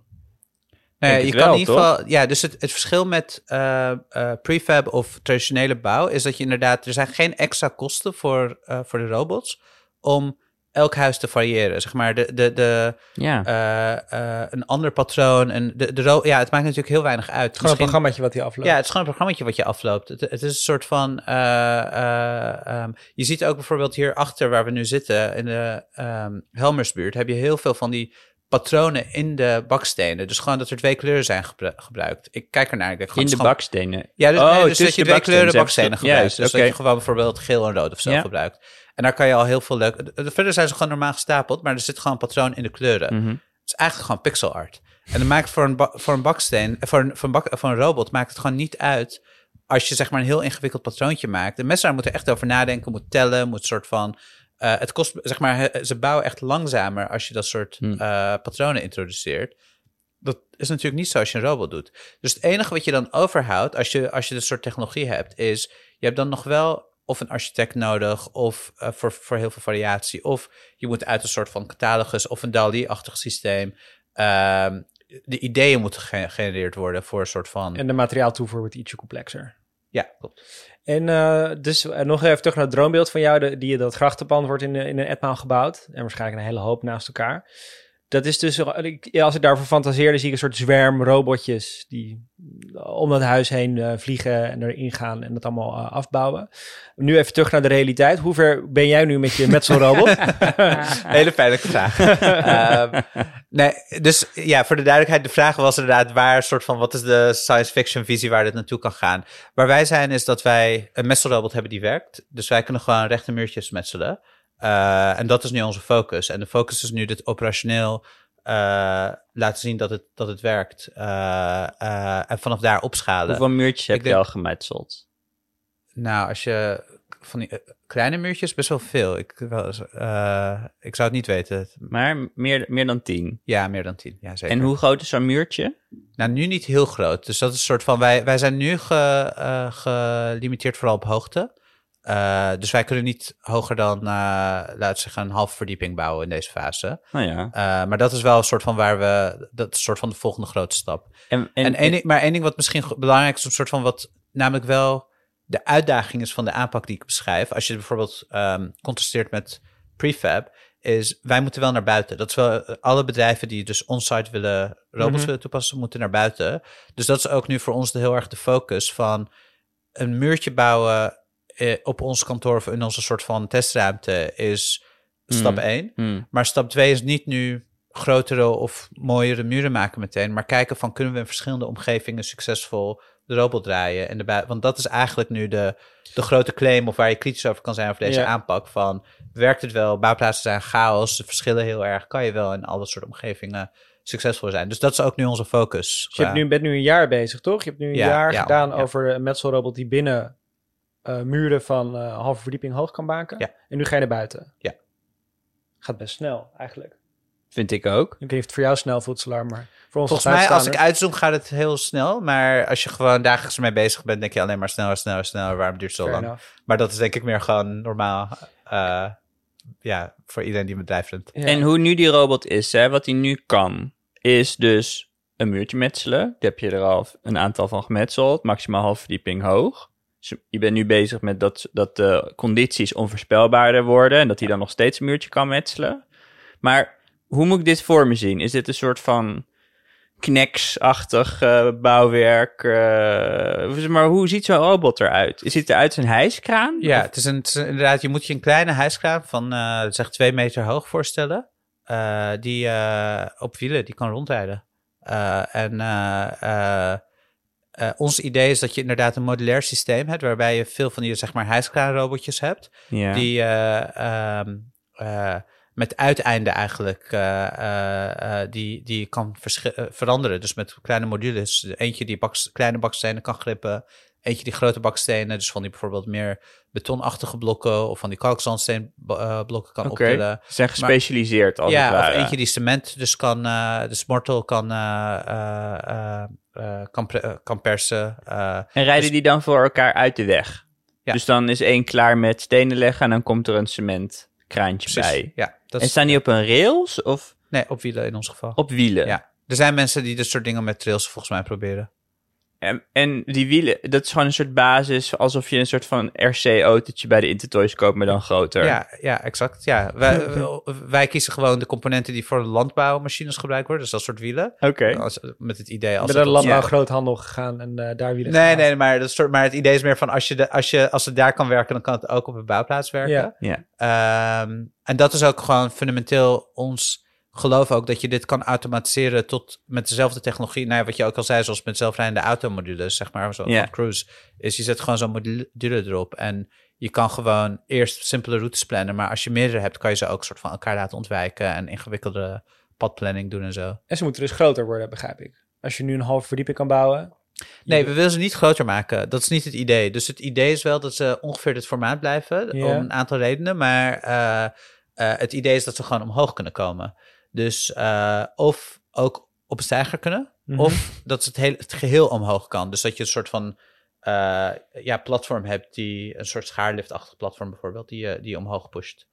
Nee, je wel, kan in ieder geval... Ja, dus het, het verschil met uh, uh, prefab of traditionele bouw... is dat je inderdaad... Er zijn geen extra kosten voor, uh, voor de robots... om elk huis te variëren. Zeg maar, de, de, de, ja. uh, uh, een ander patroon... En de, de ro- ja, het maakt natuurlijk heel weinig uit. Het is gewoon een programmaatje wat je afloopt. Ja, het is gewoon een programmaatje wat je afloopt. Het, het is een soort van... Uh, uh, um, je ziet ook bijvoorbeeld hierachter waar we nu zitten... in de um, Helmersbuurt... heb je heel veel van die... patronen in de bakstenen. Dus gewoon dat er twee kleuren zijn gebru- gebruikt. Ik kijk ernaar. Ik denk, in de gewoon... bakstenen? Ja, dus, oh, nee, dus dat je twee kleuren bakstenen gebruikt. Juist, dus okay. dat je gewoon bijvoorbeeld geel en rood of zo ja. gebruikt. En daar kan je al heel veel leuk... Verder zijn ze gewoon normaal gestapeld, maar er zit gewoon een patroon in de kleuren. Mm-hmm. Het is eigenlijk gewoon pixel art. En dat maakt voor een, ba- voor een baksteen... Voor een, voor, een bak- voor een robot maakt het gewoon niet uit... als je zeg maar een heel ingewikkeld patroontje maakt. De mensen daar moeten echt over nadenken, moeten tellen, moeten soort van... Uh, het kost, zeg maar, ze bouwen echt langzamer als je dat soort hmm. uh, patronen introduceert. Dat is natuurlijk niet zo als je een robot doet. Dus het enige wat je dan overhoudt, als je, als je dit soort technologie hebt, is... je hebt dan nog wel of een architect nodig, of uh, voor, voor heel veel variatie. Of je moet uit een soort van catalogus of een D A L I-achtig systeem. Uh, de ideeën moeten gegenereerd worden voor een soort van... En de materiaaltoevoer wordt ietsje complexer. Ja, klopt. En uh, dus uh, nog even terug naar het droombeeld van jou... De, die dat grachtenpand wordt in, in een etmaal gebouwd. En waarschijnlijk een hele hoop naast elkaar. Dat is dus, als ik daarvoor fantaseerde... zie ik een soort zwerm robotjes... die om dat huis heen uh, vliegen en erin gaan... en dat allemaal uh, afbouwen. Nu even terug naar de realiteit. Hoe ver ben jij nu met, je, met zo'n robot? Hele pijnlijke vraag. uh, nee, dus ja, voor de duidelijkheid... de vraag was inderdaad waar... soort van wat is de science fiction visie waar dit naartoe kan gaan. Waar wij zijn is dat wij een metselrobot hebben die werkt. Dus wij kunnen gewoon rechte muurtjes metselen... Uh, en dat is nu onze focus. En de focus is nu dit operationeel uh, laten zien dat het, dat het werkt. Uh, uh, en vanaf daar opschalen. Hoeveel muurtjes heb denk, je al gemetseld? Nou, als je van die uh, kleine muurtjes, best wel veel. Ik, wel eens, uh, ik zou het niet weten. Maar meer, meer dan tien? Ja, meer dan tien. Ja, zeker. En hoe groot is zo'n muurtje? Nou, nu niet heel groot. Dus dat is een soort van... Wij, wij zijn nu ge, uh, gelimiteerd vooral op hoogte. Uh, dus wij kunnen niet hoger dan, uh, laten we zeggen, een half verdieping bouwen in deze fase. Oh ja. uh, maar dat is wel een soort van waar we, dat is een soort van de volgende grote stap. En, en, en één ding, maar één ding wat misschien belangrijk is, een soort van wat namelijk wel de uitdaging is van de aanpak die ik beschrijf. Als je bijvoorbeeld um, contrasteert met prefab, is wij moeten wel naar buiten. Dat is wel alle bedrijven die dus onsite willen, robots mm-hmm. willen toepassen, moeten naar buiten. Dus dat is ook nu voor ons de, heel erg de focus van een muurtje bouwen... op ons kantoor of in onze soort van testruimte is stap mm. één. Mm. Maar stap twee is niet nu grotere of mooiere muren maken meteen, maar kijken van kunnen we in verschillende omgevingen succesvol de robot draaien. En de bui- Want dat is eigenlijk nu de, de grote claim of waar je kritisch over kan zijn over deze ja. aanpak van werkt het wel, bouwplaatsen zijn chaos, de verschillen heel erg, kan je wel in alle soort omgevingen succesvol zijn. Dus dat is ook nu onze focus. Dus je hebt nu, bent nu een jaar bezig, toch? Je hebt nu een ja, jaar ja, gedaan ja. over een metselrobot die binnen... Uh, muren van uh, halve verdieping hoog kan maken. Ja. En nu ga je naar buiten. Ja. Gaat best snel, eigenlijk. Vind ik ook. Ik weet niet of het voor jou snel voelt, Salar, maar voor ons... Volgens mij, als ik uitzoom, gaat het heel snel. Maar als je gewoon dagelijks ermee bezig bent, denk je alleen maar sneller, sneller, sneller. Waarom duurt het zo lang? Enough. Maar dat is denk ik meer gewoon normaal... Uh, ja, voor iedereen die een bedrijf vindt. Ja. En hoe nu die robot is, hè, wat hij nu kan, is dus een muurtje metselen. Daar heb je er al een aantal van gemetseld. Maximaal halve verdieping hoog. Je bent nu bezig met dat, dat de condities onvoorspelbaarder worden... en dat hij dan nog steeds een muurtje kan metselen. Maar hoe moet ik dit voor me zien? Is dit een soort van kneksachtig uh, bouwwerk? Uh, maar hoe ziet zo'n robot eruit? Is het eruit zijn hijskraan? Ja, het is, een, het is inderdaad... Je moet je een kleine hijskraan van uh, zeg twee meter hoog voorstellen... Uh, die uh, op wielen, die kan rondrijden. Uh, en... Uh, uh, Uh, ons idee is dat je inderdaad een modulair systeem hebt... waarbij je veel van die, zeg maar, hijskraanrobotjes hebt... Yeah. die uh, um, uh, met uiteinden eigenlijk... Uh, uh, die, die kan verschi- uh, veranderen. Dus met kleine modules. Eentje die bak- kleine bakstenen kan grippen... eentje die grote bakstenen... dus van die bijvoorbeeld meer betonachtige blokken... of van die kalkzandsteenblokken kan okay. optillen. Ze zijn gespecialiseerd als ja, het ware. Of eentje die cement dus kan... Uh, dus mortel kan... Uh, uh, Uh, kan, pre- uh, kan persen. Uh, en rijden dus... die dan voor elkaar uit de weg? Ja. Dus dan is één klaar met stenen leggen... en dan komt er een cementkraantje Precies. bij. Ja, dat en staan is... die op een rails? Of... Nee, op wielen in ons geval. Op wielen? Ja. Er zijn mensen die dit soort dingen met rails volgens mij proberen. En, en die wielen, dat is gewoon een soort basis... alsof je een soort van R C-autootje bij de Intertoys koopt... maar dan groter. Ja, ja exact. Ja. Wij, wij kiezen gewoon de componenten... die voor de landbouwmachines gebruikt worden. Dus dat soort wielen. Oké. Okay. Met het idee... als ben naar de landbouwgroothandel ja. gegaan en uh, daar wielen Nee, gaan. nee, maar, dat soort, maar het idee is meer van... Als, je de, als, je, als het daar kan werken... dan kan het ook op een bouwplaats werken. Ja. ja. Um, en dat is ook gewoon fundamenteel ons... geloof ook dat je dit kan automatiseren tot met dezelfde technologie. Nou ja, wat je ook al zei, zoals met zelfrijdende automodules, zeg maar, zo'n yeah. cruise, is je zet gewoon zo'n module erop en je kan gewoon eerst simpele routes plannen, maar als je meerdere hebt, kan je ze ook soort van elkaar laten ontwijken en ingewikkelde padplanning doen en zo. En ze moeten dus groter worden, begrijp ik. Als je nu een halve verdieping kan bouwen... Nee, we willen ze niet groter maken. Dat is niet het idee. Dus het idee is wel dat ze ongeveer dit formaat blijven, yeah. om een aantal redenen, maar uh, uh, het idee is dat ze gewoon omhoog kunnen komen. Dus uh, of ook op een stijger kunnen, mm-hmm. of dat het, hele, het geheel omhoog kan. Dus dat je een soort van uh, ja, platform hebt die een soort schaarliftachtig platform bijvoorbeeld, die je, die je omhoog pusht.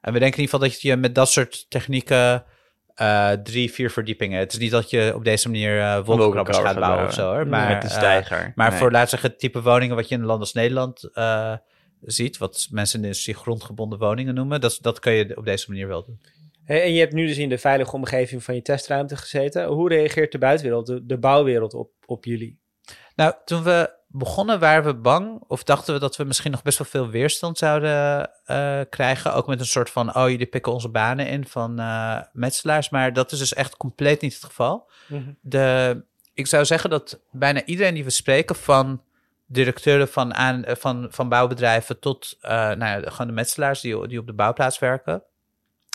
En we denken in ieder geval dat je met dat soort technieken uh, drie, vier verdiepingen... Het is niet dat je op deze manier uh, wolkenkrabbers gaat bouwen of zo, hoor. Maar, met een stijger. Uh, maar nee. Voor laat zeggen het type woningen wat je in een land als Nederland uh, ziet, wat mensen in de industrie grondgebonden woningen noemen, dat, dat kun je op deze manier wel doen. En je hebt nu dus in de veilige omgeving van je testruimte gezeten. Hoe reageert de buitenwereld, de, de bouwwereld op, op jullie? Nou, toen we begonnen waren we bang of dachten we dat we misschien nog best wel veel weerstand zouden uh, krijgen. Ook met een soort van, oh jullie pikken onze banen in van uh, metselaars. Maar dat is dus echt compleet niet het geval. Mm-hmm. De, ik zou zeggen dat bijna iedereen die we spreken van directeuren van, aan, van, van bouwbedrijven tot uh, nou ja, gewoon de metselaars die, die op de bouwplaats werken.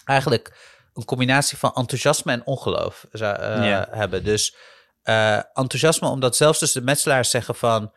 Eigenlijk een combinatie van enthousiasme en ongeloof zou, uh, yeah. hebben. Dus uh, enthousiasme omdat zelfs dus de metselaars zeggen van...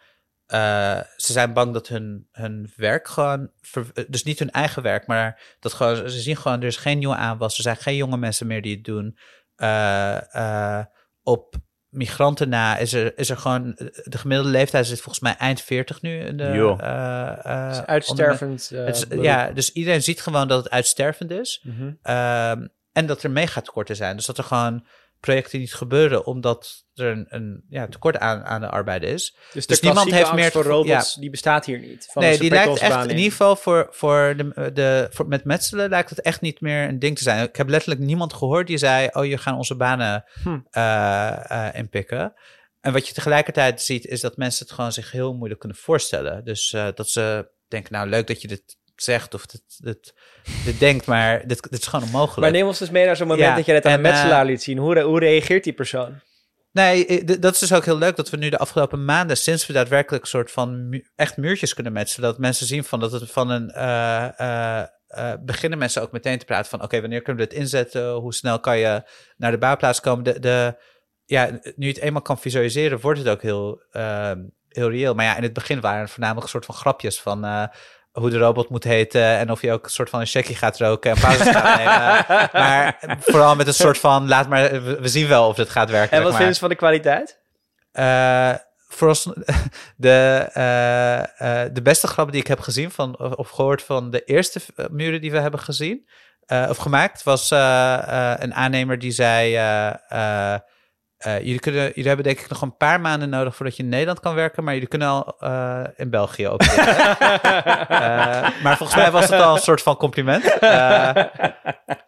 Uh, ze zijn bang dat hun, hun werk gewoon... Ver, dus niet hun eigen werk, maar dat gewoon, ze zien gewoon... Er is geen nieuwe aanwas, er zijn geen jonge mensen meer die het doen. Uh, uh, op migranten na is er, is er gewoon... De gemiddelde leeftijd zit volgens mij eind veertig nu. In de, uh, uh, het is uitstervend. Uh, het is, ja, dus iedereen ziet gewoon dat het uitstervend is. Mm-hmm. Uh, en dat er megatekorten zijn. Dus dat er gewoon projecten niet gebeuren omdat er een, een ja, tekort aan, aan de arbeid is. Dus, dus niemand heeft meer voor robots, ja. Die bestaat hier niet. Van nee, die lijkt echt in. in ieder geval voor, voor de, de voor, met metselen lijkt het echt niet meer een ding te zijn. Ik heb letterlijk niemand gehoord die zei, oh, je gaan onze banen hm. uh, uh, inpikken. En wat je tegelijkertijd ziet is dat mensen het gewoon zich heel moeilijk kunnen voorstellen. Dus uh, dat ze denken, nou, leuk dat je dit zegt of dit, dit, dit denkt, maar dit, dit is gewoon onmogelijk. Maar neem ons dus mee naar zo'n moment ja, dat je het aan en, een metselaar liet zien. Hoe, hoe reageert die persoon? Nee, dat is dus ook heel leuk dat we nu de afgelopen maanden, sinds we daadwerkelijk soort van mu- echt muurtjes kunnen metselen, dat mensen zien van dat het van een... Uh, uh, Uh, beginnen mensen ook meteen te praten van oké, okay, wanneer kunnen we dit inzetten? Hoe snel kan je naar de bouwplaats komen? De, de, ja, nu je het eenmaal kan visualiseren, wordt het ook heel, uh, heel reëel. Maar ja, in het begin waren er voornamelijk een soort van grapjes van... Uh, hoe de robot moet heten en of je ook een soort van een checkie gaat roken en pauzes gaat nemen. Maar vooral met een soort van, laat maar, we zien wel of dit gaat werken. En wat vinden ze van de kwaliteit? Uh, voor ons, de, uh, uh, de beste grappen die ik heb gezien van, of, of gehoord van de eerste muren die we hebben gezien, uh, of gemaakt, was uh, uh, een aannemer die zei... Uh, uh, Uh, jullie, kunnen, jullie hebben denk ik nog een paar maanden nodig voordat je in Nederland kan werken, maar jullie kunnen al uh, in België ook. uh, maar volgens mij was het al een soort van compliment. Uh,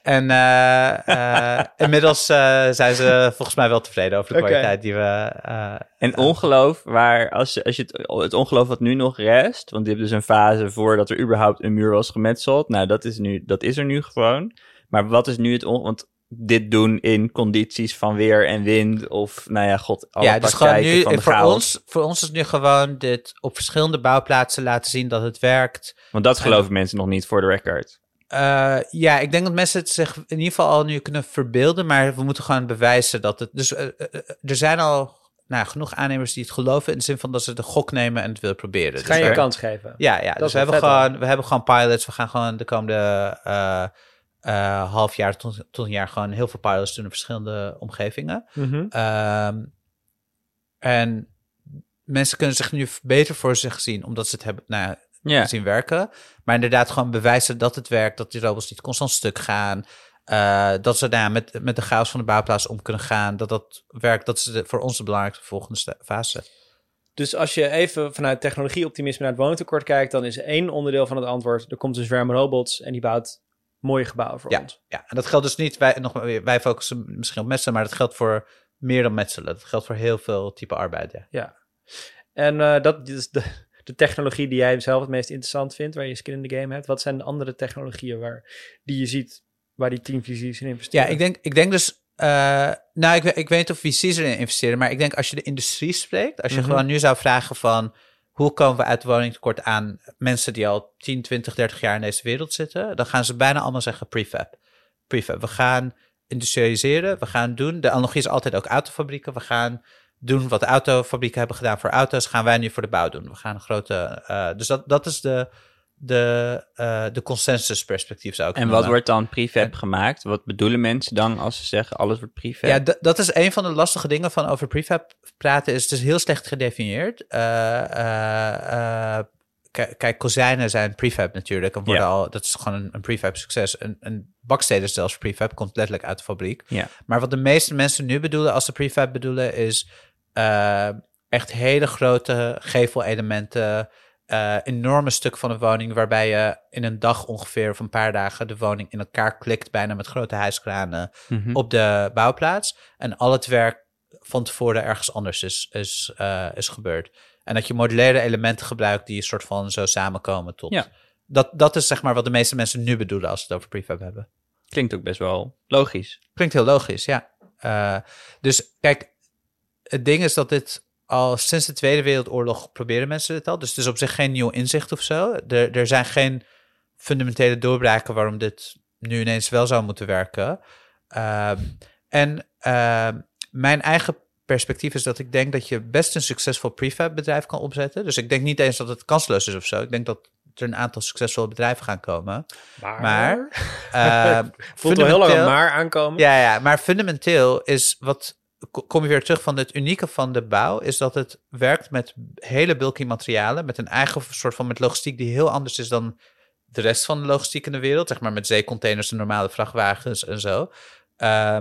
en uh, uh, inmiddels uh, zijn ze volgens mij wel tevreden over de okay. kwaliteit die we... Uh, en ongeloof, waar als, als je het, het ongeloof wat nu nog rest, want je hebt dus een fase voordat er überhaupt een muur was gemetseld, nou dat is, nu, dat is er nu gewoon. Maar wat is nu het ongeloof? Want dit doen in condities van weer en wind of, nou ja, god, alle ja, dus gewoon nu, van de voor chaos. Ons, voor ons is nu gewoon dit op verschillende bouwplaatsen laten zien dat het werkt. Want dat geloven en, mensen nog niet, voor de record. Uh, ja, ik denk dat mensen het zich in ieder geval al nu kunnen verbeelden, maar we moeten gewoon bewijzen dat het... Dus uh, uh, er zijn al nou, genoeg aannemers die het geloven in de zin van dat ze de gok nemen en het willen proberen. Dus gaan dus je een kans geven. Ja, ja dus we hebben, gewoon, we hebben gewoon pilots. We gaan gewoon de komende... Uh, Uh, half jaar tot, tot een jaar gewoon heel veel pilots doen in verschillende omgevingen. Mm-hmm. Um, en mensen kunnen zich nu beter voor zich zien, omdat ze het hebben nou, yeah. zien werken. Maar inderdaad gewoon bewijzen dat het werkt, dat die robots niet constant stuk gaan. Uh, dat ze nou, met, met de chaos van de bouwplaats om kunnen gaan. Dat dat werkt, dat is de, voor ons de belangrijkste volgende fase. Dus als je even vanuit technologieoptimisme naar het woontekort kijkt, dan is één onderdeel van het antwoord, er komt een zwerm robots en die bouwt mooie gebouwen voor ja, ons. Ja, en dat geldt dus niet... Wij, nog, wij focussen misschien op metselen, maar dat geldt voor meer dan metselen. Dat geldt voor heel veel type arbeid, ja. ja. En uh, dat is de, de technologie die jij zelf het meest interessant vindt, waar je skin in the game hebt. Wat zijn de andere technologieën waar, die je ziet, waar die teamvisies in investeren? Ja, ik denk, ik denk dus... Uh, nou, ik, ik weet niet of visies erin investeren, maar ik denk als je de industrie spreekt, als je mm-hmm. gewoon nu zou vragen van... Hoe komen we uit het woningtekort aan mensen die al tien, twintig, dertig jaar in deze wereld zitten? Dan gaan ze bijna allemaal zeggen prefab. Prefab. We gaan industrialiseren, we gaan doen. De analogie is altijd ook autofabrieken. We gaan doen wat autofabrieken hebben gedaan voor auto's, gaan wij nu voor de bouw doen. We gaan een grote... Uh, dus dat, dat is de de, uh, de consensusperspectief zou ik noemen. En wat wordt dan prefab en, gemaakt? Wat bedoelen mensen dan als ze zeggen alles wordt prefab? Ja, d- dat is een van de lastige dingen van over prefab praten. Is het is heel slecht gedefinieerd. Uh, uh, uh, k- kijk, kozijnen zijn prefab natuurlijk. En worden ja. al, dat is gewoon een, een prefab succes. Een, een bakstenen zelfs prefab komt letterlijk uit de fabriek. Ja. Maar wat de meeste mensen nu bedoelen als ze prefab bedoelen is... Uh, echt hele grote gevelelementen... Uh, enorme stuk van een woning waarbij je in een dag ongeveer of een paar dagen de woning in elkaar klikt, bijna met grote hijskranen mm-hmm. op de bouwplaats. En al het werk van tevoren ergens anders is, is, uh, is gebeurd. En dat je modulaire elementen gebruikt die een soort van zo samenkomen tot... Ja. Dat, dat is zeg maar wat de meeste mensen nu bedoelen als ze het over prefab hebben. Klinkt ook best wel logisch. Klinkt heel logisch, ja. Uh, dus kijk, het ding is dat dit... Al sinds de Tweede Wereldoorlog proberen mensen dit al. Dus het is op zich geen nieuw inzicht of zo. Er, er zijn geen fundamentele doorbraken waarom dit nu ineens wel zou moeten werken. Uh, en uh, mijn eigen perspectief is dat ik denk dat je best een succesvol prefab bedrijf kan opzetten. Dus ik denk niet eens dat het kansloos is of zo. Ik denk dat er een aantal succesvolle bedrijven gaan komen. Maar? maar uh, voelt wel heel lang een maar aankomen. Ja, ja, maar fundamenteel is wat... kom je weer terug van het unieke van de bouw... is dat het werkt met hele bulky materialen... met een eigen soort van met logistiek... die heel anders is dan de rest van de logistiek in de wereld. Zeg maar met zeecontainers en normale vrachtwagens en zo. Uh,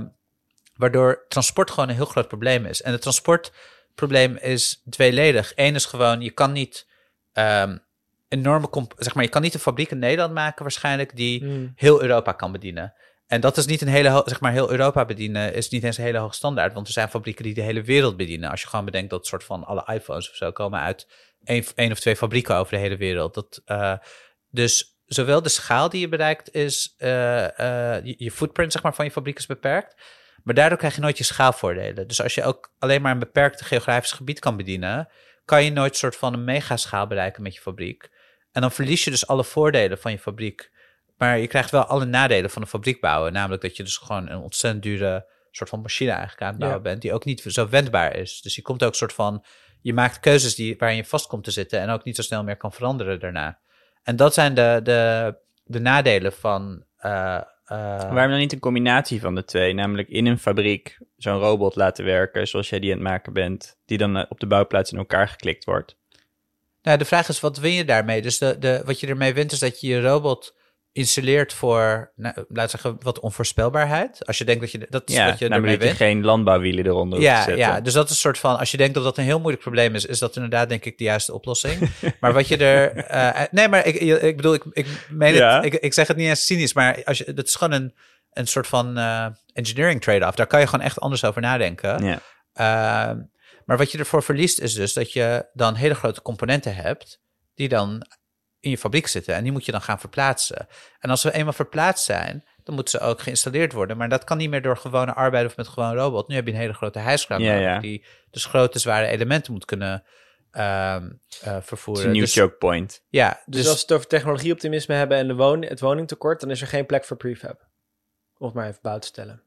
waardoor transport gewoon een heel groot probleem is. En het transportprobleem is tweeledig. Eén is gewoon, je kan niet... Um, enorme comp- zeg maar, je kan niet een fabriek in Nederland maken waarschijnlijk... die mm. heel Europa kan bedienen... En dat is niet een hele, zeg maar, heel Europa bedienen is niet eens een hele hoog standaard. Want er zijn fabrieken die de hele wereld bedienen. Als je gewoon bedenkt dat soort van alle iPhones of zo komen uit één, één of twee fabrieken over de hele wereld. Dat, uh, dus zowel de schaal die je bereikt is, uh, uh, je, je footprint zeg maar, van je fabriek is beperkt. Maar daardoor krijg je nooit je schaalvoordelen. Dus als je ook alleen maar een beperkt geografisch gebied kan bedienen, kan je nooit soort van een megaschaal bereiken met je fabriek. En dan verlies je dus alle voordelen van je fabriek. Maar je krijgt wel alle nadelen van een fabriek bouwen. Namelijk dat je dus gewoon een ontzettend dure soort van machine eigenlijk aan het bouwen ja. bent... die ook niet zo wendbaar is. Dus je komt ook soort van... je maakt keuzes die, waarin je vast komt te zitten... en ook niet zo snel meer kan veranderen daarna. En dat zijn de, de, de nadelen van... Uh, uh... Waarom dan niet een combinatie van de twee? Namelijk in een fabriek zo'n robot laten werken... zoals jij die aan het maken bent... die dan op de bouwplaats in elkaar geklikt wordt. Nou, de vraag is, wat win je daarmee? Dus de, de, wat je ermee wint is dat je je robot... installeert voor, nou, laat zeggen, wat onvoorspelbaarheid. Als je denkt dat je dat is ja, wat je ermee wint. Ja, namelijk geen landbouwwielen eronder ja, te zetten. Ja, dus dat is een soort van, als je denkt dat dat een heel moeilijk probleem is, is dat inderdaad denk ik de juiste oplossing. Maar wat je er, uh, nee, maar ik, ik bedoel, ik, ik meen ja. het, ik, ik zeg het niet eens cynisch, maar als je, dat is gewoon een, een soort van uh, engineering trade-off. Daar kan je gewoon echt anders over nadenken. Ja. Uh, maar wat je ervoor verliest is dus dat je dan hele grote componenten hebt die dan in je fabriek zitten. En die moet je dan gaan verplaatsen. En als ze eenmaal verplaatst zijn, dan moeten ze ook geïnstalleerd worden. Maar dat kan niet meer door gewone arbeid of met gewoon robot. Nu heb je een hele grote hijskraan ja, ja. die dus grote, zware elementen moet kunnen uh, uh, vervoeren. Een nieuw dus, choke point. Ja, dus, dus als we het over technologieoptimisme hebben en de woning, het woningtekort, dan is er geen plek voor prefab. Of maar even bouw te stellen.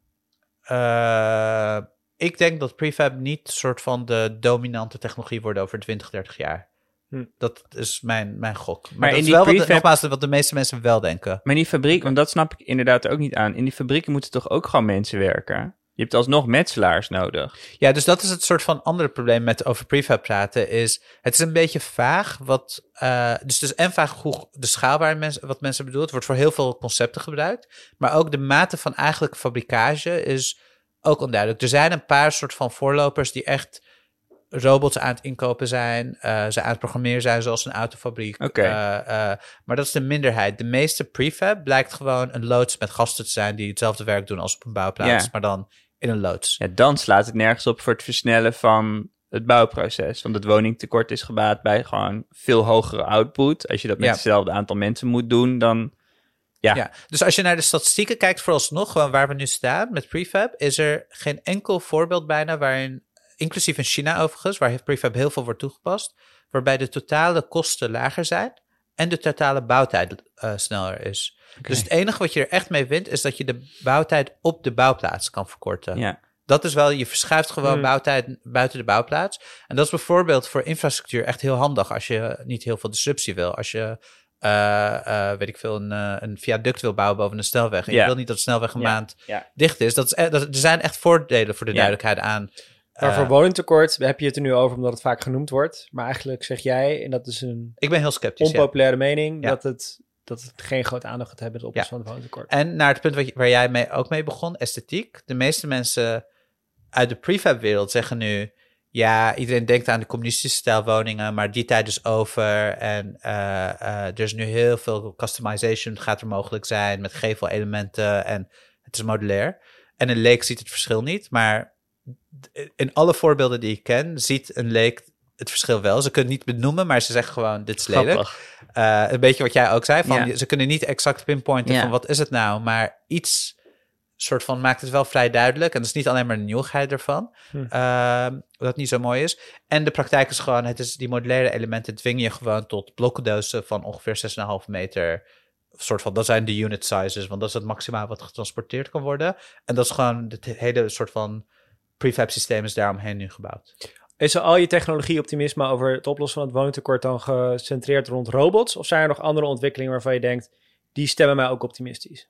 Uh, ik denk dat prefab niet soort van de dominante technologie wordt over twintig, dertig jaar. Hm. Dat is mijn, mijn gok. Maar, maar dat in is wel prefab... wat, de, nogmaals, wat de meeste mensen wel denken. Maar in die fabriek, want dat snap ik inderdaad ook niet aan. In die fabrieken moeten toch ook gewoon mensen werken? Je hebt alsnog metselaars nodig. Ja, dus dat is het soort van andere probleem met over prefab praten. Is, het is een beetje vaag. Wat, uh, dus het is en vaag hoe de schaalbaar mens, wat mensen bedoelen. Het wordt voor heel veel concepten gebruikt. Maar ook de mate van eigenlijk fabrikage is ook onduidelijk. Er zijn een paar soort van voorlopers die echt... robots aan het inkopen zijn, uh, ze aan het programmeren zijn, zoals een autofabriek. Okay. Uh, uh, maar dat is de minderheid. De meeste prefab blijkt gewoon een loods met gasten te zijn die hetzelfde werk doen als op een bouwplaats, yeah. maar dan in een loods. Ja, dan slaat het nergens op voor het versnellen van het bouwproces. Want het woningtekort is gebaat bij gewoon veel hogere output. Als je dat met ja. hetzelfde aantal mensen moet doen, dan... Ja. ja. Dus als je naar de statistieken kijkt, vooralsnog gewoon waar we nu staan met prefab, is er geen enkel voorbeeld bijna waarin... inclusief in China overigens, waar prefab heel veel wordt toegepast, waarbij de totale kosten lager zijn en de totale bouwtijd uh, sneller is. Okay. Dus het enige wat je er echt mee wint, is dat je de bouwtijd op de bouwplaats kan verkorten. Ja. Dat is wel, je verschuift gewoon hmm. bouwtijd buiten de bouwplaats. En dat is bijvoorbeeld voor infrastructuur echt heel handig als je niet heel veel disruptie wil. Als je Uh, uh, weet ik veel, een, uh, een viaduct wil bouwen boven een snelweg. En ja. je wil niet dat de snelweg een ja. maand ja. dicht is. Dat is dat, er zijn echt voordelen voor de ja. duidelijkheid aan. Maar voor woningtekort heb je het er nu over, omdat het vaak genoemd wordt. Maar eigenlijk zeg jij, en dat is een ik ben heel sceptisch, onpopulaire ja. mening, ja. dat, het, dat het geen grote aandacht gaat hebben, het oplossen ja. van het woningtekort. En naar het punt wat, waar jij mee, ook mee begon, esthetiek. De meeste mensen uit de prefab-wereld zeggen nu, ja, iedereen denkt aan de communistische stijl woningen, maar die tijd is over. En uh, uh, er is nu heel veel customization gaat er mogelijk zijn met gevelelementen en het is modulair. En een leek ziet het verschil niet, maar in alle voorbeelden die ik ken, ziet een leek het verschil wel. Ze kunnen het niet benoemen, maar ze zeggen gewoon, dit is lelijk. Uh, een beetje wat jij ook zei, van, ja. ze kunnen niet exact pinpointen ja. van wat is het nou, maar iets soort van maakt het wel vrij duidelijk. En dat is niet alleen maar de nieuwigheid ervan, hm. uh, dat niet zo mooi is. En de praktijk is gewoon, het is die modulaire elementen dwingen je gewoon tot blokkendozen van ongeveer zes komma vijf meter. Soort van, dat zijn de unit sizes, want dat is het maximaal wat getransporteerd kan worden. En dat is gewoon het hele soort van prefab systeem is daaromheen nu gebouwd. Is er al je technologie-optimisme over het oplossen van het woningtekort dan gecentreerd rond robots? Of zijn er nog andere ontwikkelingen waarvan je denkt, die stemmen mij ook optimistisch?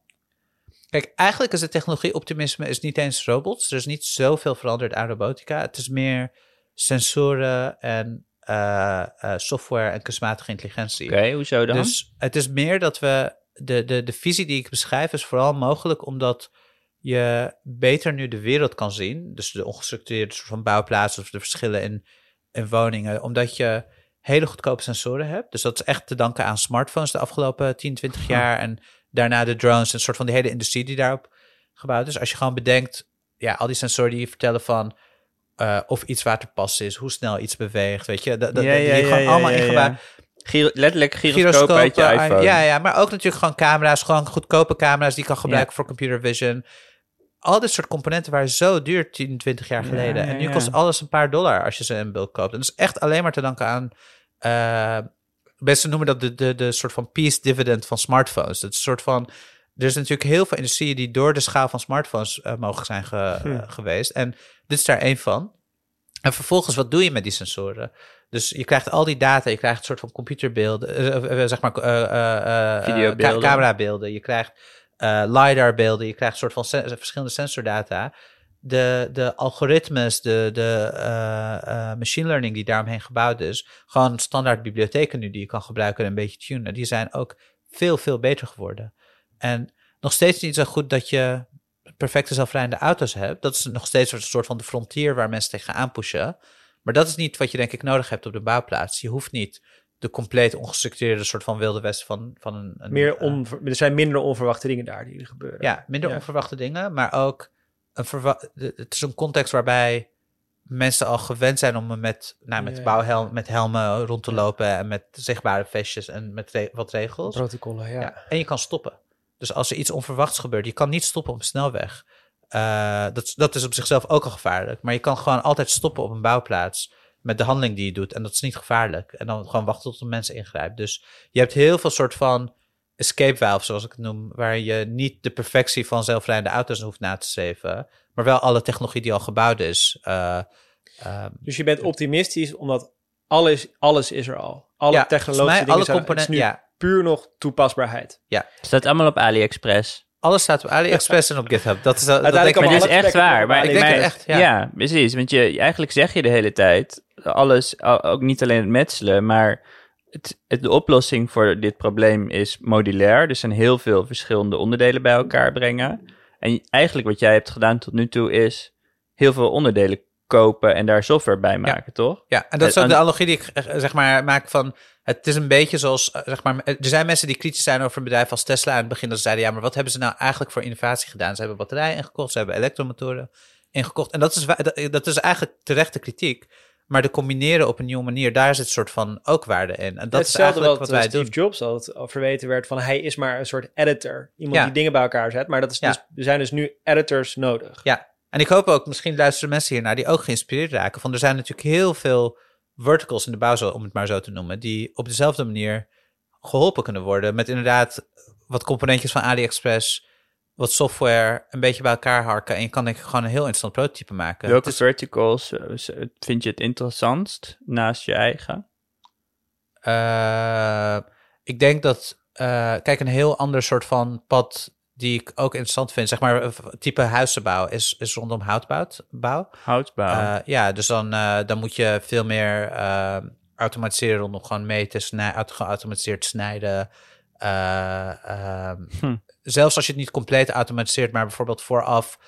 Kijk, eigenlijk is het technologie-optimisme is niet eens robots. Er is niet zoveel veranderd aan robotica. Het is meer sensoren en uh, uh, software en kunstmatige intelligentie. Oké, okay, hoezo dan? Dus het is meer dat we... De, de, de visie die ik beschrijf is vooral mogelijk omdat je beter nu de wereld kan zien. Dus de ongestructureerde soort van bouwplaatsen of de verschillen in, in woningen. Omdat je hele goedkope sensoren hebt. Dus dat is echt te danken aan smartphones de afgelopen tien, twintig jaar. En daarna de drones en een soort van de hele industrie die daarop gebouwd is. Als je gewoon bedenkt, ja, al die sensoren die je vertellen van uh, of iets waterpas is, hoe snel iets beweegt, weet je. Dat, dat, ja, ja, die ja, gewoon ja, allemaal ja, ingebouwd. Ja. Giro- letterlijk gyroscoop uit je iPhone. Ja, ja, maar ook natuurlijk gewoon camera's, gewoon goedkope camera's die je kan gebruiken ja. voor computer vision. Al dit soort componenten waren zo duur tien, twintig jaar geleden. Ja, ja, ja. En nu kost alles een paar dollar als je ze in bulk koopt. En dat is echt alleen maar te danken aan... Uh, mensen noemen dat de, de, de soort van peace dividend van smartphones. Dat is een soort van... Er is natuurlijk heel veel industrieën die door de schaal van smartphones uh, mogen zijn ge, uh, geweest. En dit is daar één van. En vervolgens, wat doe je met die sensoren? Dus je krijgt al die data, je krijgt een soort van computerbeelden, uh, uh, zeg maar uh, uh, uh, ka- camerabeelden, je krijgt... Uh, LiDAR-beelden, je krijgt een soort van sen- verschillende sensordata. De, de algoritmes, de, de uh, uh, machine learning die daaromheen gebouwd is, gewoon standaard bibliotheken nu die je kan gebruiken en een beetje tunen, die zijn ook veel, veel beter geworden. En nog steeds niet zo goed dat je perfecte zelfrijdende auto's hebt. Dat is nog steeds een soort van de frontier waar mensen tegenaan pushen. Maar dat is niet wat je denk ik nodig hebt op de bouwplaats. Je hoeft niet de compleet ongestructureerde soort van wilde west van, van een... een Meer onver, er zijn minder onverwachte dingen daar die er gebeuren. Ja, minder ja. onverwachte dingen, maar ook... Een verwa- het is een context waarbij mensen al gewend zijn om met, nou, met, ja, bouwhelmen, met helmen rond te ja. lopen en met zichtbare vestjes en met re- wat regels. Protocollen, ja. ja. En je kan stoppen. Dus als er iets onverwachts gebeurt, je kan niet stoppen op een snelweg. Uh, dat, dat is op zichzelf ook al gevaarlijk, maar je kan gewoon altijd stoppen op een bouwplaats met de handeling die je doet. En dat is niet gevaarlijk. En dan gewoon wachten tot de mensen ingrijpen. Dus je hebt heel veel soort van escape valve, zoals ik het noem, waar je niet de perfectie van zelfrijdende auto's hoeft na te streven, maar wel alle technologie die al gebouwd is. Uh, um, dus je bent optimistisch, omdat alles, alles is er al. Alle ja, technologische dingen alle zijn er. Het is nu ja. puur nog toepasbaarheid. Ja. Staat allemaal op AliExpress. Alles staat op AliExpress en op GitHub. Dat is, dat denk ik, maar dat is echt waar. Maar ik denk het echt, ja. ja, precies. Want je, eigenlijk zeg je de hele tijd alles, ook niet alleen het metselen, maar het, het, de oplossing voor dit probleem is modulair. Dus zijn heel veel verschillende onderdelen bij elkaar brengen. En eigenlijk wat jij hebt gedaan tot nu toe is heel veel onderdelen kopen en daar software bij maken, ja. toch? Ja, en dat is ook de analogie die ik zeg maar maak van... Het is een beetje zoals, zeg maar, er zijn mensen die kritisch zijn over een bedrijf als Tesla aan het begin. Dat ze zeiden, ja, maar wat hebben ze nou eigenlijk voor innovatie gedaan? Ze hebben batterijen ingekocht, ze hebben elektromotoren ingekocht. En dat is, dat is eigenlijk terechte kritiek. Maar de combineren op een nieuwe manier, daar zit soort van ook waarde in. En dat Hetzelfde is eigenlijk wat, wat wij Steve doen. Jobs al verweten werd van hij is maar een soort editor. Iemand ja. die dingen bij elkaar zet. Maar dat is ja. dus, er zijn dus nu editors nodig. Ja, en ik hoop ook, misschien luisteren mensen hiernaar die ook geïnspireerd raken. Van er zijn natuurlijk heel veel verticals in de bouw, om het maar zo te noemen, die op dezelfde manier geholpen kunnen worden met inderdaad wat componentjes van AliExpress, wat software, een beetje bij elkaar harken en je kan denk ik gewoon een heel interessant prototype maken. Welke is... verticals vind je het interessantst naast je eigen? Uh, ik denk dat... Uh, kijk, een heel ander soort van pad die ik ook interessant vind. Zeg maar, type huizenbouw is, is rondom houtbouw. Houtbouw. Uh, ja, dus dan, uh, dan moet je veel meer uh, automatiseren rondom gewoon meten, snij, geautomatiseerd snijden. Uh, uh, hm. Zelfs als je het niet compleet automatiseert, maar bijvoorbeeld vooraf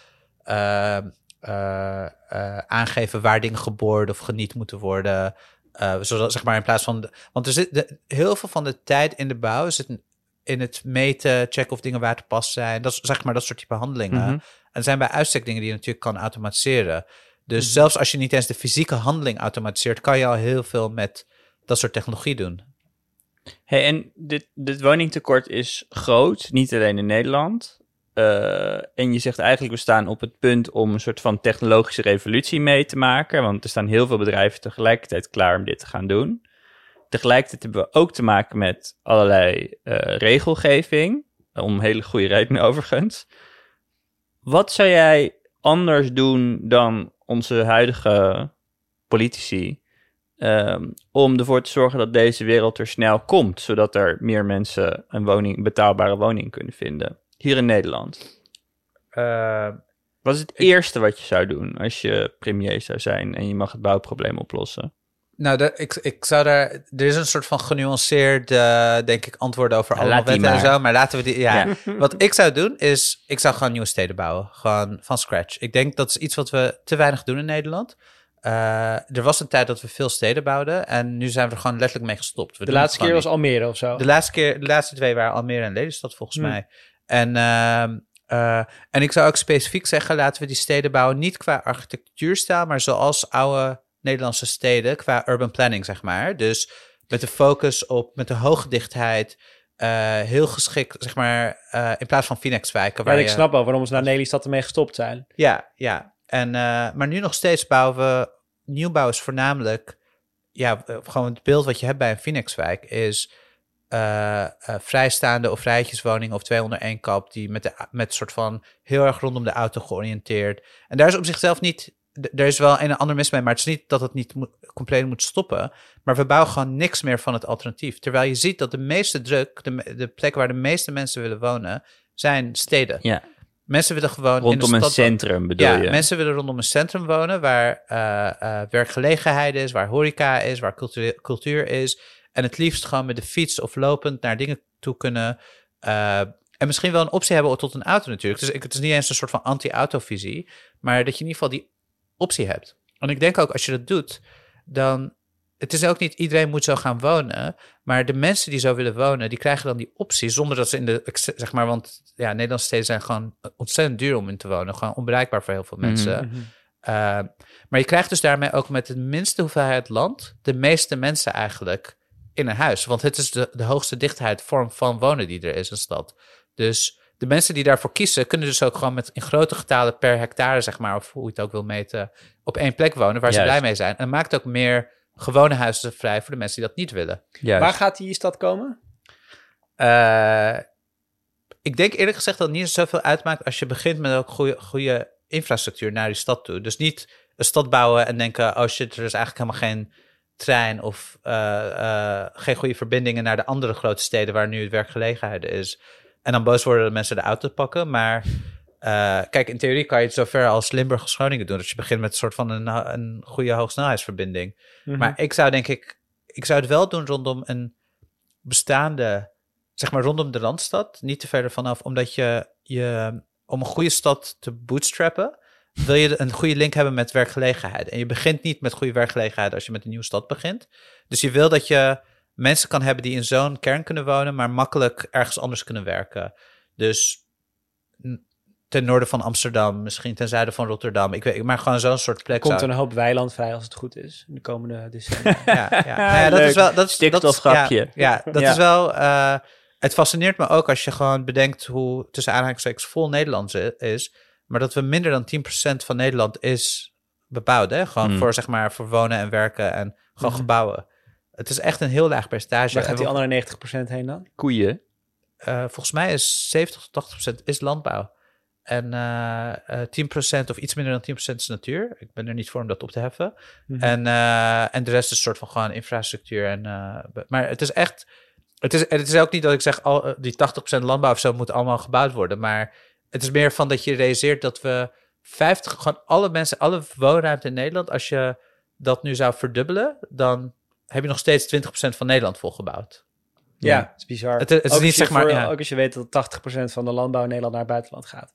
uh, uh, uh, aangeven waar dingen geboord of geniet moeten worden. Uh, zodat, zeg maar, in plaats van... De, want er zit de, heel veel van de tijd in de bouw zit in het meten, checken of dingen waar te pas zijn. Dat, zeg maar, dat soort type handelingen. Mm-hmm. En er zijn bij uitstek dingen die je natuurlijk kan automatiseren. Dus mm-hmm. zelfs als je niet eens de fysieke handeling automatiseert, kan je al heel veel met dat soort technologie doen. Hey, en dit, dit woningtekort is groot, niet alleen in Nederland. Uh, en je zegt eigenlijk, we staan op het punt om een soort van technologische revolutie mee te maken. Want er staan heel veel bedrijven tegelijkertijd klaar om dit te gaan doen. Tegelijkertijd hebben we ook te maken met allerlei uh, regelgeving. Om hele goede redenen overigens. Wat zou jij anders doen dan onze huidige politici? Um, om ervoor te zorgen dat deze wereld er snel komt. Zodat er meer mensen een woning, een betaalbare woning kunnen vinden. Hier in Nederland. Uh, wat is het eerste ik, wat je zou doen als je premier zou zijn en je mag het bouwprobleem oplossen? Nou, de, ik, ik zou daar... Er is een soort van genuanceerd, uh, denk ik, antwoord over nou, allemaal wetten en zo. Maar laten we die... Ja. Ja. Wat ik zou doen is... Ik zou gewoon nieuwe steden bouwen. Gewoon van scratch. Ik denk dat is iets wat we te weinig doen in Nederland. Uh, er was een tijd dat we veel steden bouwden. En nu zijn we er gewoon letterlijk mee gestopt. We de laatste keer was niet. Almere of zo? De laatste, keer, de laatste twee waren Almere en Lelystad volgens hmm. mij. En, uh, uh, en ik zou ook specifiek zeggen, laten we die steden bouwen niet qua architectuurstijl, maar zoals oude Nederlandse steden qua urban planning, zeg maar. Dus met de focus op, met de hoogdichtheid, uh, heel geschikt, zeg maar, uh, in plaats van Phoenixwijken. Ja, waar ik je... snap wel waarom ze naar Lelystad ermee gestopt zijn. Ja, ja. En, uh, maar nu nog steeds bouwen we, nieuwbouw is voornamelijk, ja, gewoon het beeld wat je hebt bij een Phoenixwijk is... Uh, uh, vrijstaande of rijtjeswoningen of twee onder één kap die met, de, met soort van heel erg rondom de auto georiënteerd. En daar is op zichzelf niet... D- er is wel een en ander mis mee, maar het is niet dat het niet mo- compleet moet stoppen. Maar we bouwen gewoon niks meer van het alternatief. Terwijl je ziet dat de meeste druk, de, de plekken waar de meeste mensen willen wonen, zijn steden. Ja. Mensen willen gewoon... Rondom in de stad een centrum wonen. Bedoel ja, je? Ja, mensen willen rondom een centrum wonen waar uh, uh, werkgelegenheid is, waar horeca is, waar cultu- cultuur is... En het liefst gewoon met de fiets of lopend naar dingen toe kunnen. Uh, en misschien wel een optie hebben tot een auto natuurlijk. Dus ik, het is niet eens een soort van anti-autovisie. Maar dat je in ieder geval die optie hebt. En ik denk ook als je dat doet, dan... Het is ook niet iedereen moet zo gaan wonen. Maar de mensen die zo willen wonen, die krijgen dan die optie. Zonder dat ze in de... Zeg maar, want ja, Nederlandse steden zijn gewoon ontzettend duur om in te wonen. Gewoon onbereikbaar voor heel veel mensen. Mm-hmm. Uh, maar je krijgt dus daarmee ook met de minste hoeveelheid land... de meeste mensen eigenlijk... in een huis, want het is de, de hoogste dichtheid vorm van wonen die er is in stad. Dus de mensen die daarvoor kiezen... kunnen dus ook gewoon met in grote getalen per hectare, zeg maar... of hoe je het ook wil meten, op één plek wonen... waar Juist. ze blij mee zijn. En dat maakt ook meer gewone huizen vrij voor de mensen die dat niet willen. Juist. Waar gaat die stad komen? Uh, ik denk eerlijk gezegd dat het niet zoveel uitmaakt... als je begint met ook goede, goede infrastructuur naar die stad toe. Dus niet een stad bouwen en denken... oh shit, er is eigenlijk helemaal geen... trein of uh, uh, geen goede verbindingen naar de andere grote steden... waar nu het werkgelegenheid is. En dan boos worden dat mensen de auto pakken. Maar uh, kijk, in theorie kan je het zover als Limburg of Schroningen doen... dat je begint met een soort van een, een goede hoogsnelheidsverbinding. Mm-hmm. Maar ik zou denk ik... Ik zou het wel doen rondom een bestaande... zeg maar rondom de Randstad, niet te verder vanaf. Omdat je, je om een goede stad te bootstrappen... wil je een goede link hebben met werkgelegenheid. En je begint niet met goede werkgelegenheid als je met een nieuwe stad begint. Dus je wil dat je mensen kan hebben die in zo'n kern kunnen wonen... maar makkelijk ergens anders kunnen werken. Dus ten noorden van Amsterdam, misschien ten zuiden van Rotterdam. Ik weet, maar gewoon zo'n soort plek. Komt zou... een hoop weiland vrij als het goed is in de komende decennia. ja, ja. ja, ja dat is wel dat is, stikstofgrapje. Dat is, ja, ja, dat ja. is wel... Uh, het fascineert me ook als je gewoon bedenkt hoe tussen aanhalingstekens vol Nederlands is... Maar dat we minder dan tien procent van Nederland is bebouwd. Hè? Gewoon mm. voor, zeg maar, voor wonen en werken en gewoon mm. gebouwen. Het is echt een heel laag percentage. Waar gaat die andere negentig procent heen dan? Koeien. Uh, volgens mij is zeventig tot tachtig procent is landbouw. En uh, uh, tien procent of iets minder dan tien procent is natuur. Ik ben er niet voor om dat op te heffen. Mm-hmm. En, uh, en de rest is een soort van gewoon infrastructuur. En, uh, be- maar het is echt... Het is, en het is ook niet dat ik zeg, al, die tachtig procent landbouw of zo moet allemaal gebouwd worden. Maar het is meer van dat je realiseert dat we vijftig, gewoon alle mensen, alle woonruimte in Nederland. Als je dat nu zou verdubbelen, dan heb je nog steeds twintig procent van Nederland volgebouwd. Ja, ja, het is bizar. Het, het is ook, niet, als zeg maar, voor, ja. ook als je weet dat tachtig procent van de landbouw in Nederland naar het buitenland gaat.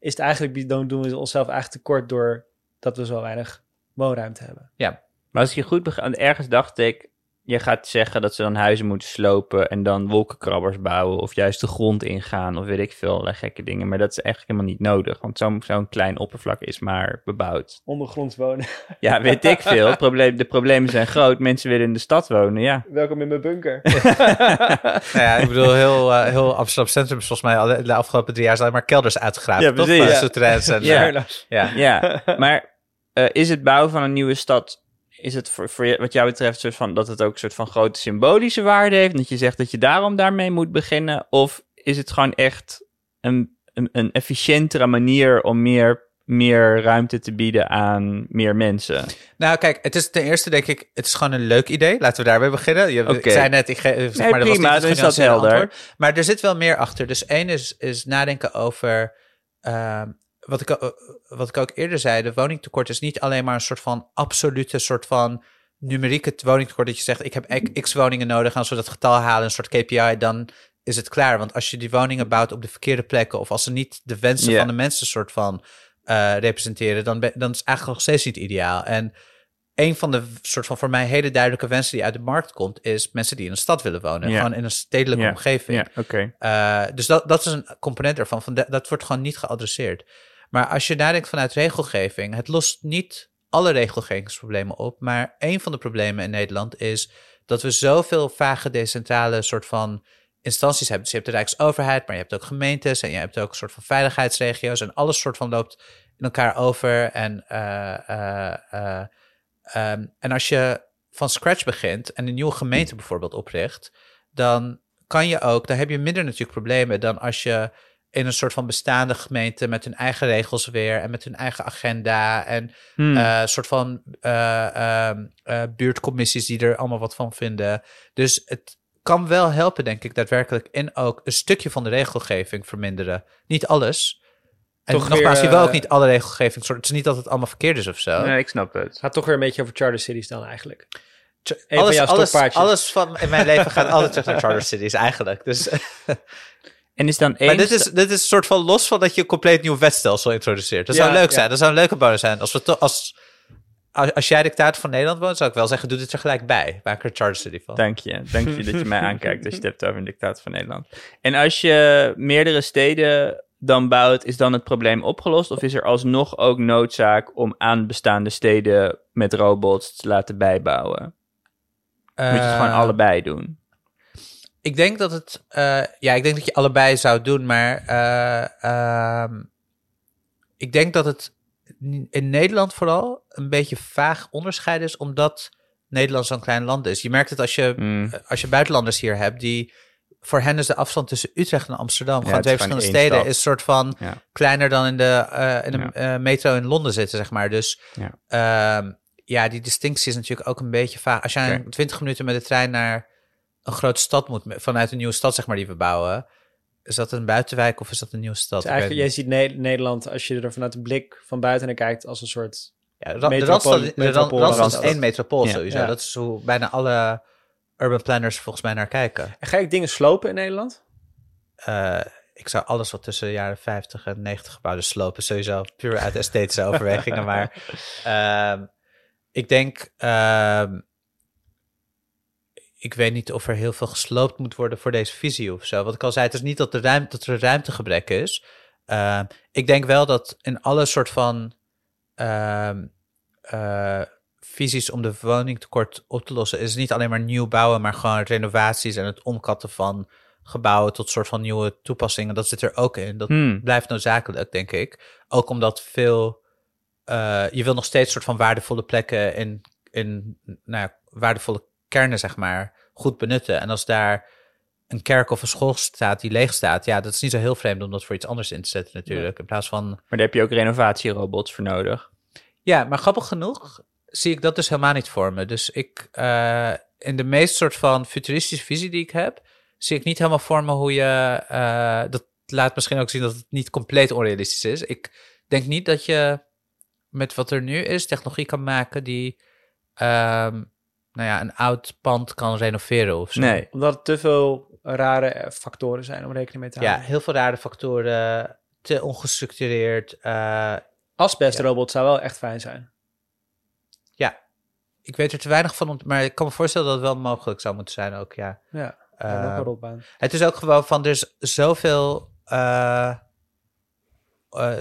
Is het eigenlijk, dan doen we onszelf eigenlijk tekort door dat we zo weinig woonruimte hebben. Ja, maar als ik je goed begrijp, ergens dacht ik, je gaat zeggen dat ze dan huizen moeten slopen en dan wolkenkrabbers bouwen of juist de grond ingaan of weet ik veel, gekke dingen. Maar dat is eigenlijk helemaal niet nodig, want zo'n, zo'n klein oppervlak is maar bebouwd. Ondergronds wonen. Ja, weet ik veel. Probleem, de problemen zijn groot. Mensen willen in de stad wonen, ja. Welkom in mijn bunker. Nou ja, ik bedoel, heel, uh, heel Amsterdam Centrum is volgens mij de afgelopen drie jaar zijn maar kelders uitgegraven. Ja, precies. Toch? Ja. Zo trends en, ja. Ja. Ja. Ja, maar uh, is het bouwen van een nieuwe stad... Is het voor, voor wat jou betreft soort van, dat het ook een soort van grote symbolische waarde heeft? Dat je zegt dat je daarom daarmee moet beginnen? Of is het gewoon echt een, een, een efficiëntere manier om meer, meer ruimte te bieden aan meer mensen? Nou kijk, het is ten eerste denk ik, het is gewoon een leuk idee. Laten we daarbij beginnen. Je okay. zei net, ik ge, zeg nee, maar, prima, dat was niet het helder antwoord. Maar er zit wel meer achter. Dus één is, is nadenken over... Uh, Wat ik, wat ik ook eerder zei, de woningtekort is niet alleen maar een soort van absolute, soort van numerieke woningtekort, dat je zegt, ik heb x woningen nodig, en als we dat getal halen, een soort K P I, dan is het klaar. Want als je die woningen bouwt op de verkeerde plekken, of als ze niet de wensen yeah. van de mensen soort van uh, representeren, dan, dan is het eigenlijk nog steeds niet ideaal. En een van de soort van voor mij hele duidelijke wensen die uit de markt komt, is mensen die in een stad willen wonen. Yeah. Gewoon in een stedelijke yeah. omgeving. Yeah. Okay. Uh, dus dat, dat is een component ervan. Van de, dat wordt gewoon niet geadresseerd. Maar als je nadenkt vanuit regelgeving, het lost niet alle regelgevingsproblemen op, maar een van de problemen in Nederland is dat we zoveel vage decentrale soort van instanties hebben. Dus je hebt de Rijksoverheid, maar je hebt ook gemeentes en je hebt ook een soort van veiligheidsregio's en alles soort van loopt in elkaar over. En, uh, uh, uh, um, en als je van scratch begint en een nieuwe gemeente bijvoorbeeld opricht, dan kan je ook, dan heb je minder natuurlijk problemen dan als je in een soort van bestaande gemeente met hun eigen regels weer en met hun eigen agenda en hmm. uh, soort van uh, uh, uh, buurtcommissies die er allemaal wat van vinden. Dus het kan wel helpen, denk ik, daadwerkelijk in ook een stukje van de regelgeving verminderen. Niet alles. En toch nogmaals, je wil ook niet alle regelgeving. Het is niet dat het allemaal verkeerd is of zo. Nee, ik snap het. Het gaat toch weer een beetje over charter cities dan eigenlijk. Ch- alles, van alles, alles van in mijn leven gaat altijd terug naar charter cities eigenlijk. Dus... En is dan één... Maar dit is, dit is soort van los van dat je een compleet nieuw wetstelsel introduceert. Dat ja, zou leuk ja. zijn. Dat zou een leuke bonus zijn. Als, we to, als, als, als jij dictator van Nederland woont, zou ik wel zeggen, doe dit er gelijk bij. Maak er een charter city van. Dank je. Dank je dat je mij aankijkt als je het hebt over een dictator van Nederland. En als je meerdere steden dan bouwt, is dan het probleem opgelost? Of is er alsnog ook noodzaak om aan bestaande steden met robots te laten bijbouwen? Uh... Moet je het gewoon allebei doen? Ik denk dat het... Uh, ja, ik denk dat je allebei zou doen, maar... Uh, uh, ik denk dat het in Nederland vooral een beetje vaag onderscheid is, omdat Nederland zo'n klein land is. Je merkt het als je, mm. als je buitenlanders hier hebt, die... Voor hen is de afstand tussen Utrecht en Amsterdam, ja, gewoon twee verschillende steden, stap. Is soort van ja. kleiner dan in de, uh, in de ja. uh, metro in Londen zitten, zeg maar. Dus... Ja. Uh, ja, die distinctie is natuurlijk ook een beetje vaag. Als jij okay. twintig minuten met de trein naar... een grote stad moet, vanuit een nieuwe stad, zeg maar, die we bouwen. Is dat een buitenwijk of is dat een nieuwe stad? Dus eigenlijk, jij ziet ne- Nederland, als je er vanuit de blik van buiten naar kijkt, als een soort ja, ra- metropool. De Ransland is één metropool, ja. sowieso. Ja. Dat is hoe bijna alle urban planners volgens mij naar kijken. En ga ik dingen slopen in Nederland? Uh, ik zou alles wat tussen de jaren vijftig en negentig gebouwden slopen, sowieso puur uit esthetische overwegingen. Maar uh, ik denk... Uh, Ik weet niet of er heel veel gesloopt moet worden voor deze visie of zo. Wat ik al zei, het is niet dat, de ruimte, dat er ruimtegebrek is. Uh, ik denk wel dat in alle soort van uh, uh, visies om de woningtekort op te lossen... is het niet alleen maar nieuw bouwen, maar gewoon renovaties... en het omkatten van gebouwen tot soort van nieuwe toepassingen. Dat zit er ook in. Dat hmm. blijft noodzakelijk, denk ik. Ook omdat veel... Uh, je wil nog steeds soort van waardevolle plekken in, in nou ja, waardevolle kernen, zeg maar, goed benutten. En als daar een kerk of een school staat die leeg staat, ja, dat is niet zo heel vreemd om dat voor iets anders in te zetten natuurlijk, ja. in plaats van... Maar daar heb je ook renovatierobots voor nodig. Ja, maar grappig genoeg zie ik dat dus helemaal niet voor me. Dus ik, uh, in de meest soort van futuristische visie die ik heb, zie ik niet helemaal voor me hoe je... Uh, dat laat misschien ook zien dat het niet compleet onrealistisch is. Ik denk niet dat je met wat er nu is technologie kan maken die... Um, nou ja, een oud pand kan renoveren of zo. Nee, omdat er te veel rare factoren zijn om rekening mee te houden. Ja, heel veel rare factoren, te ongestructureerd. Uh, Asbestrobot ja. zou wel echt fijn zijn. Ja, ik weet er te weinig van, maar ik kan me voorstellen dat het wel mogelijk zou moeten zijn ook, ja. Ja, uh, ook een het is ook gewoon van, er is zoveel... Uh, uh,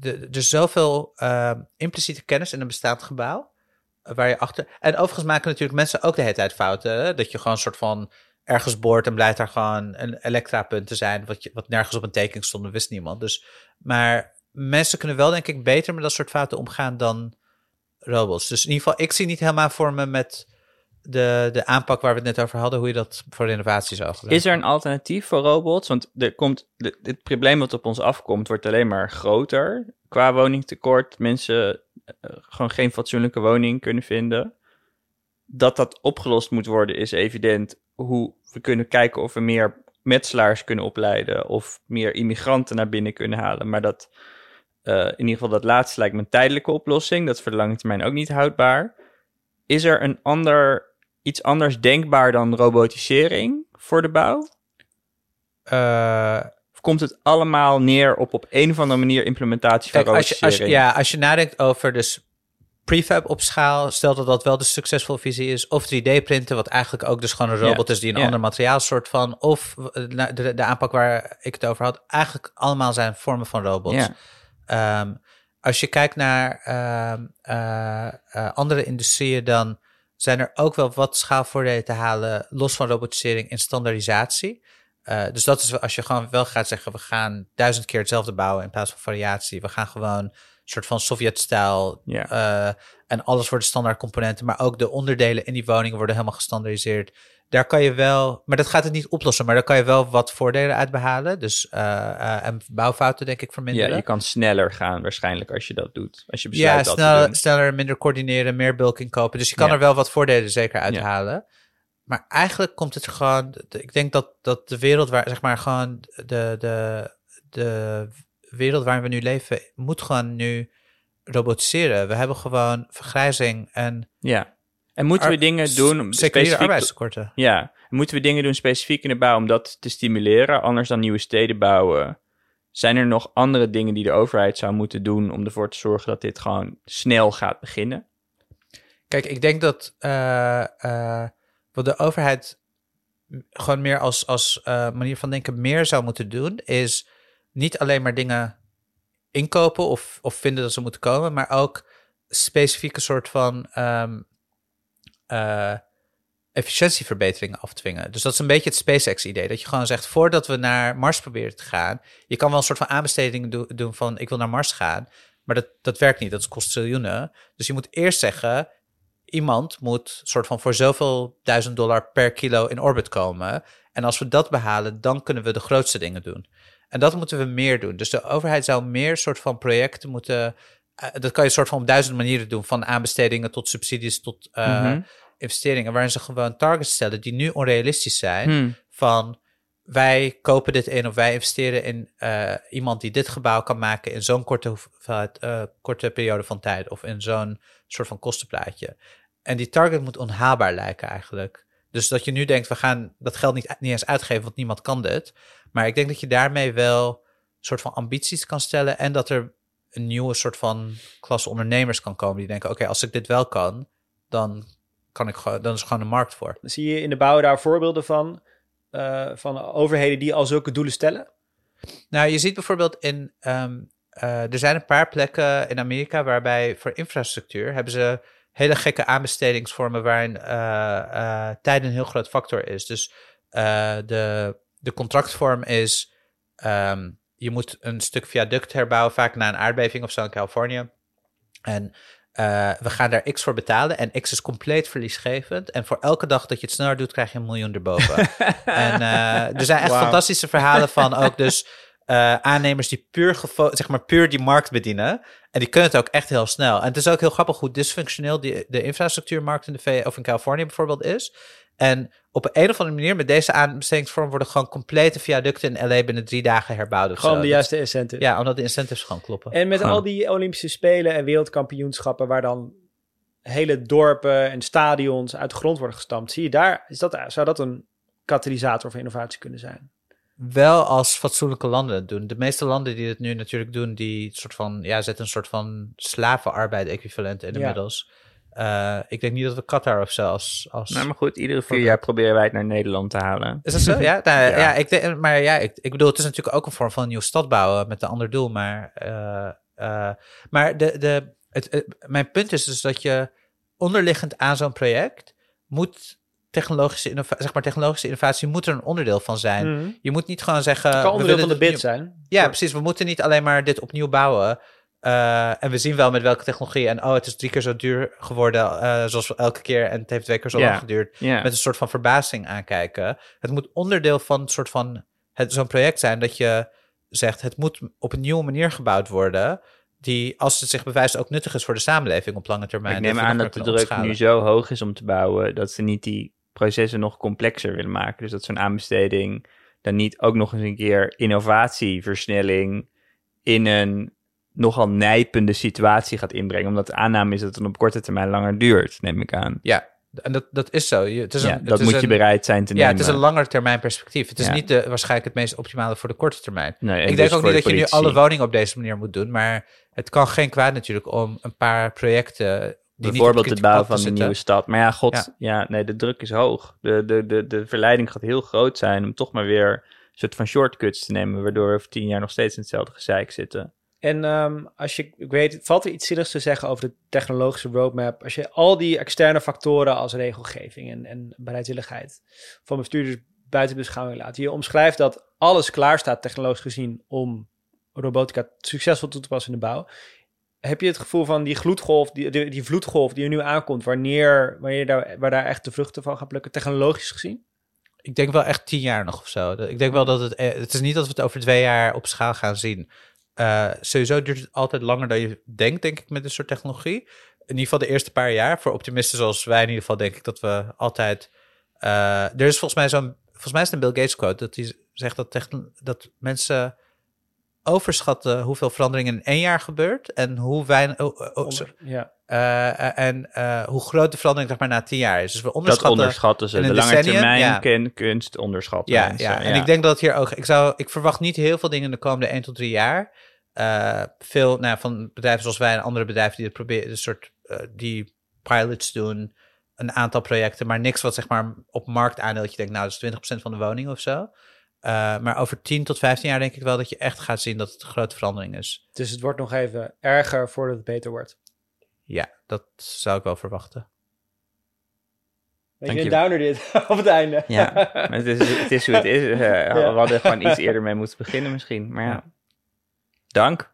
er is zoveel uh, impliciete kennis in een bestaand gebouw. Waar je achter... En overigens maken natuurlijk mensen ook de hele tijd fouten. Dat je gewoon een soort van ergens boort en blijkt daar gewoon een elektrapunt te zijn. Wat, je, wat nergens op een tekening stond, dat wist niemand. Dus, maar mensen kunnen wel, denk ik, beter met dat soort fouten omgaan dan robots. Dus in ieder geval, ik zie niet helemaal voor me met de, de aanpak waar we het net over hadden, hoe je dat voor renovaties zou doen. Is er een alternatief voor robots? Want er komt, het probleem wat op ons afkomt, wordt alleen maar groter. Qua woningtekort, mensen... gewoon geen fatsoenlijke woning kunnen vinden. Dat dat opgelost moet worden is evident. Hoe we kunnen kijken of we meer metselaars kunnen opleiden of meer immigranten naar binnen kunnen halen. Maar dat uh, in ieder geval dat laatste lijkt me een tijdelijke oplossing. Dat is voor de lange termijn ook niet houdbaar. Is er een ander, iets anders denkbaar dan robotisering voor de bouw? Uh... Komt het allemaal neer op op een of andere manier implementatie van robotisering? Ja, als je nadenkt over dus prefab op schaal, stel dat dat wel de succesvolle visie is, of drie D-printen, wat eigenlijk ook dus gewoon een robot ja, is die een ja. ander materiaal soort van, of de, de aanpak waar ik het over had, eigenlijk allemaal zijn vormen van robots. Ja. Um, als je kijkt naar um, uh, uh, andere industrieën, dan zijn er ook wel wat schaalvoordelen te halen, los van robotisering en standaardisatie. Uh, dus dat is als je gewoon wel gaat zeggen, we gaan duizend keer hetzelfde bouwen in plaats van variatie. We gaan gewoon een soort van Sovjet-stijl. Yeah. Uh, en alles wordt standaard componenten, maar ook de onderdelen in die woningen worden helemaal gestandaardiseerd. Daar kan je wel, maar dat gaat het niet oplossen, maar daar kan je wel wat voordelen uit behalen. Dus uh, uh, en bouwfouten denk ik verminderen. Ja, je kan sneller gaan waarschijnlijk als je dat doet. Als je besluit ja, dat sneller, te doen. Sneller, minder coördineren, meer bulk inkopen. Dus je kan yeah. er wel wat voordelen zeker uit yeah. halen. Maar eigenlijk komt het gewoon... Ik denk dat, dat de wereld waar... Zeg maar gewoon de, de, de wereld waarin we nu leven... moet gewoon nu robotiseren. We hebben gewoon vergrijzing en... Ja. En moeten ar- we dingen doen... Seculiere arbeidstekorten. Ja. Moeten we dingen doen specifiek in de bouw om dat te stimuleren? Anders dan nieuwe steden bouwen. Zijn er nog andere dingen die de overheid zou moeten doen... om ervoor te zorgen dat dit gewoon snel gaat beginnen? Kijk, ik denk dat... Uh, uh, wat de overheid gewoon meer als, als uh, manier van denken meer zou moeten doen... is niet alleen maar dingen inkopen of, of vinden dat ze moeten komen... maar ook specifieke soort van um, uh, efficiëntieverbeteringen afdwingen. Dus dat is een beetje het SpaceX-idee. Dat je gewoon zegt, voordat we naar Mars proberen te gaan... je kan wel een soort van aanbesteding do- doen van ik wil naar Mars gaan... maar dat, dat werkt niet, dat kost triljoenen. Dus je moet eerst zeggen... iemand moet soort van voor zoveel duizend dollar per kilo in orbit komen. En als we dat behalen, dan kunnen we de grootste dingen doen. En dat moeten we meer doen. Dus de overheid zou meer soort van projecten moeten... Dat kan je soort van op duizend manieren doen. Van aanbestedingen tot subsidies tot uh, mm-hmm. investeringen. Waarin ze gewoon targets stellen die nu onrealistisch zijn. Mm. Van wij kopen dit in of wij investeren in uh, iemand die dit gebouw kan maken... in zo'n korte, uh, korte periode van tijd of in zo'n... een soort van kostenplaatje. En die target moet onhaalbaar lijken eigenlijk. Dus dat je nu denkt, we gaan dat geld niet, niet eens uitgeven... want niemand kan dit. Maar ik denk dat je daarmee wel een soort van ambities kan stellen... en dat er een nieuwe soort van klasse ondernemers kan komen... die denken, oké, okay, als ik dit wel kan... dan kan ik gewoon, dan is er gewoon een markt voor. Zie je in de bouw daar voorbeelden van... Uh, van overheden die al zulke doelen stellen? Nou, je ziet bijvoorbeeld in... Um, Uh, er zijn een paar plekken in Amerika waarbij voor infrastructuur hebben ze hele gekke aanbestedingsvormen waarin uh, uh, tijd een heel groot factor is. Dus uh, de, de contractvorm is, um, je moet een stuk viaduct herbouwen, vaak na een aardbeving of zo in Californië. En uh, we gaan daar X voor betalen en X is compleet verliesgevend. En voor elke dag dat je het sneller doet, krijg je een miljoen erboven. en uh, er zijn echt wow. fantastische verhalen van ook dus... Uh, aannemers die puur, gevo- zeg maar puur die markt bedienen. En die kunnen het ook echt heel snel. En het is ook heel grappig hoe dysfunctioneel die, de infrastructuurmarkt in de V S of in Californië bijvoorbeeld is. En op een of andere manier met deze aanbestedingsvorm worden gewoon complete viaducten in L A binnen drie dagen herbouwd. Of gewoon zo. De juiste incentives. Ja, omdat de incentives gewoon kloppen. En met gewoon. Al die Olympische Spelen en wereldkampioenschappen waar dan hele dorpen en stadions uit de grond worden gestampt. Zie je daar, is dat, zou dat een katalysator voor innovatie kunnen zijn? Wel als fatsoenlijke landen het doen. De meeste landen die het nu natuurlijk doen, die soort van, ja, zetten een soort van slavenarbeid equivalent in inmiddels. Ja. Uh, ik denk niet dat we Qatar of zo als... als nou, maar goed, iedere vier jaar proberen wij het naar Nederland te halen. Is dat zo? Ja, nou, ja. ja ik denk, maar ja, ik, ik bedoel, het is natuurlijk ook een vorm van een nieuwe stad bouwen met een ander doel, maar... Uh, uh, maar de, de, het, het, mijn punt is dus dat je onderliggend aan zo'n project moet... Technologische, innova- zeg maar, technologische innovatie moet er een onderdeel van zijn. Mm. Je moet niet gewoon zeggen... Het kan onderdeel van de bid zijn. Ja, ja, precies. We moeten niet alleen maar dit opnieuw bouwen. Uh, en we zien wel met welke technologie. En oh, het is drie keer zo duur geworden uh, zoals elke keer. En het heeft twee keer zo yeah. lang geduurd. Yeah. Met een soort van verbazing aankijken. Het moet onderdeel van een soort van het, zo'n project zijn dat je zegt... Het moet op een nieuwe manier gebouwd worden... die, als het zich bewijst, ook nuttig is voor de samenleving op lange termijn. Ik neem aan dat de druk nu zo hoog is om te bouwen... dat ze niet die processen nog complexer willen maken. Dus dat zo'n aanbesteding dan niet ook nog eens een keer innovatieversnelling in een nogal nijpende situatie gaat inbrengen. Omdat de aanname is dat het op korte termijn langer duurt, neem ik aan. Ja, en dat, dat is zo. Het is een, ja, dat het is moet een, je bereid zijn te ja, nemen. Ja, het is een langer termijn perspectief. Het is ja. niet de, waarschijnlijk het meest optimale voor de korte termijn. Nee, ik dus denk ook niet de dat je nu alle woningen op deze manier moet doen, maar het kan geen kwaad natuurlijk om een paar projecten... Die bijvoorbeeld het bouwen van een nieuwe stad. Maar ja, god, ja. ja, nee, de druk is hoog. De, de, de, de verleiding gaat heel groot zijn om toch maar weer een soort van shortcuts te nemen, waardoor we over tien jaar nog steeds in hetzelfde gezeik zitten. En um, als je, ik weet, valt er iets zinnigs te zeggen over de technologische roadmap? Als je al die externe factoren als regelgeving en, en bereidwilligheid van bestuurders buiten beschouwing laat. Je omschrijft dat alles klaar staat technologisch gezien om robotica succesvol toe te passen in de bouw. Heb je het gevoel van die gloedgolf, die, die, die vloedgolf die er nu aankomt, wanneer, wanneer daar, waar daar echt de vruchten van gaat plukken, technologisch gezien? Ik denk wel echt tien jaar nog of zo. Ik denk wel dat het... Het is niet dat we het over twee jaar op schaal gaan zien. Uh, sowieso duurt het altijd langer dan je denkt, denk ik, met dit soort technologie. In ieder geval de eerste paar jaar. Voor optimisten zoals wij in ieder geval denk ik dat we altijd... Uh, er is volgens mij zo'n... Volgens mij is het een Bill Gates quote, dat die zegt dat, techn- dat mensen... overschatten hoeveel verandering in één jaar gebeurt en hoe weinig oh, oh, oh, ja. uh, en uh, hoe groot de verandering zeg maar na tien jaar is. Dus we onderschatten, dat onderschatten ze de lange termijn ja. ken, kunst onderschatten. Ja, ja. En ja. ik denk dat hier ook. Ik zou, ik verwacht niet heel veel dingen in de komende één tot drie jaar. Uh, veel nou, van bedrijven zoals wij en andere bedrijven die het proberen, een soort uh, die pilots doen, een aantal projecten, maar niks wat zeg maar op marktaandeeltje denkt. Nou, dat is twintig procent van de woning of zo. Uh, maar over tien tot vijftien jaar denk ik wel dat je echt gaat zien dat het een grote verandering is. Dus het wordt nog even erger voordat het beter wordt. Ja, dat zou ik wel verwachten. Weet je, een downer dit op het einde. Ja, maar het, is, het is hoe het is. Uh, ja. We hadden gewoon iets eerder mee moeten beginnen misschien. Maar ja, ja. dank.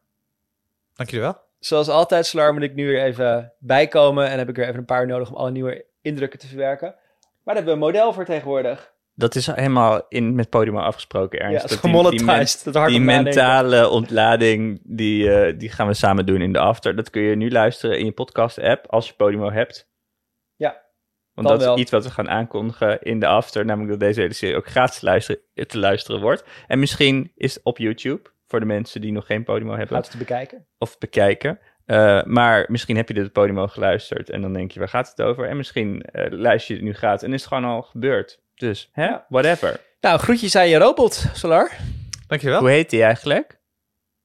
Dank jullie wel. Zoals altijd, Salar, moet ik nu weer even bijkomen. En heb ik weer even een paar uur nodig om alle nieuwe indrukken te verwerken. Maar daar hebben we een model voor tegenwoordig. Dat is helemaal in, met Podimo afgesproken, Ernst. Ja, dat die, die, men, dat die mentale ontlading, die, uh, die gaan we samen doen in de after. Dat kun je nu luisteren in je podcast-app, als je Podimo hebt. Ja, want dat wel. Is iets wat we gaan aankondigen in de after. Namelijk dat deze hele serie ook gratis luisteren, te luisteren wordt. En misschien is het op YouTube, voor de mensen die nog geen Podimo hebben. Laat het bekijken. Of bekijken. Uh, maar misschien heb je dit Podimo geluisterd en dan denk je, waar gaat het over? En misschien uh, luister je het nu gratis en is het gewoon al gebeurd. Dus, hè? Whatever. Nou, groetjes aan je robot, Salar. Dankjewel. Hoe heet hij eigenlijk?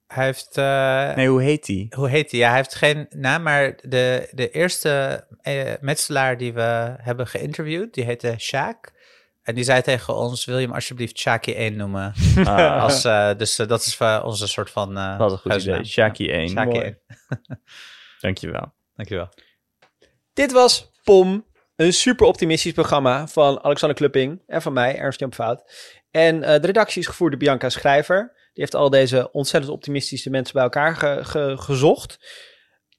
Hij heeft... Uh, nee, hoe heet hij? Hoe heet hij? Ja, hij heeft geen naam, maar de, de eerste uh, metselaar die we hebben geïnterviewd, die heette Sjaak. En die zei tegen ons, wil je hem alsjeblieft Sjaakie één noemen? Ah. Als, uh, dus uh, dat is uh, onze soort van... Uh, dat is een goed idee. Sjaakie één. Sjaakie één. Dankjewel. Dankjewel. Dit was P O M. Een super optimistisch programma van Alexander Klubing en van mij, Ernst Jan Fout. En uh, de redactie is gevoerd door Bianca Schrijver. Die heeft al deze ontzettend optimistische mensen bij elkaar ge- ge- gezocht.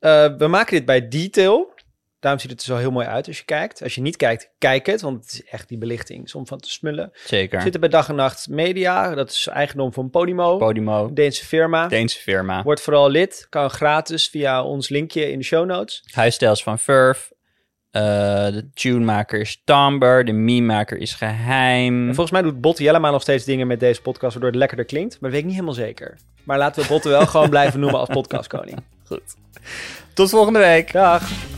Uh, we maken dit bij Detail. Daarom ziet het er zo heel mooi uit als je kijkt. Als je niet kijkt, kijk het, want het is echt die belichting om van te smullen. Zeker. We zitten bij Dag en Nacht Media. Dat is eigendom van Podimo. Podimo. Deense firma. Deense firma. Word vooral lid. Kan gratis via ons linkje in de show notes. Huisstijls van Verve. Uh, de tunemaker is Tamber. De meme-maker is geheim. En volgens mij doet Botte Jellema nog steeds dingen met deze podcast... waardoor het lekkerder klinkt, maar dat weet ik niet helemaal zeker. Maar laten we Botte wel gewoon blijven noemen als podcastkoning. Goed. Tot volgende week. Dag.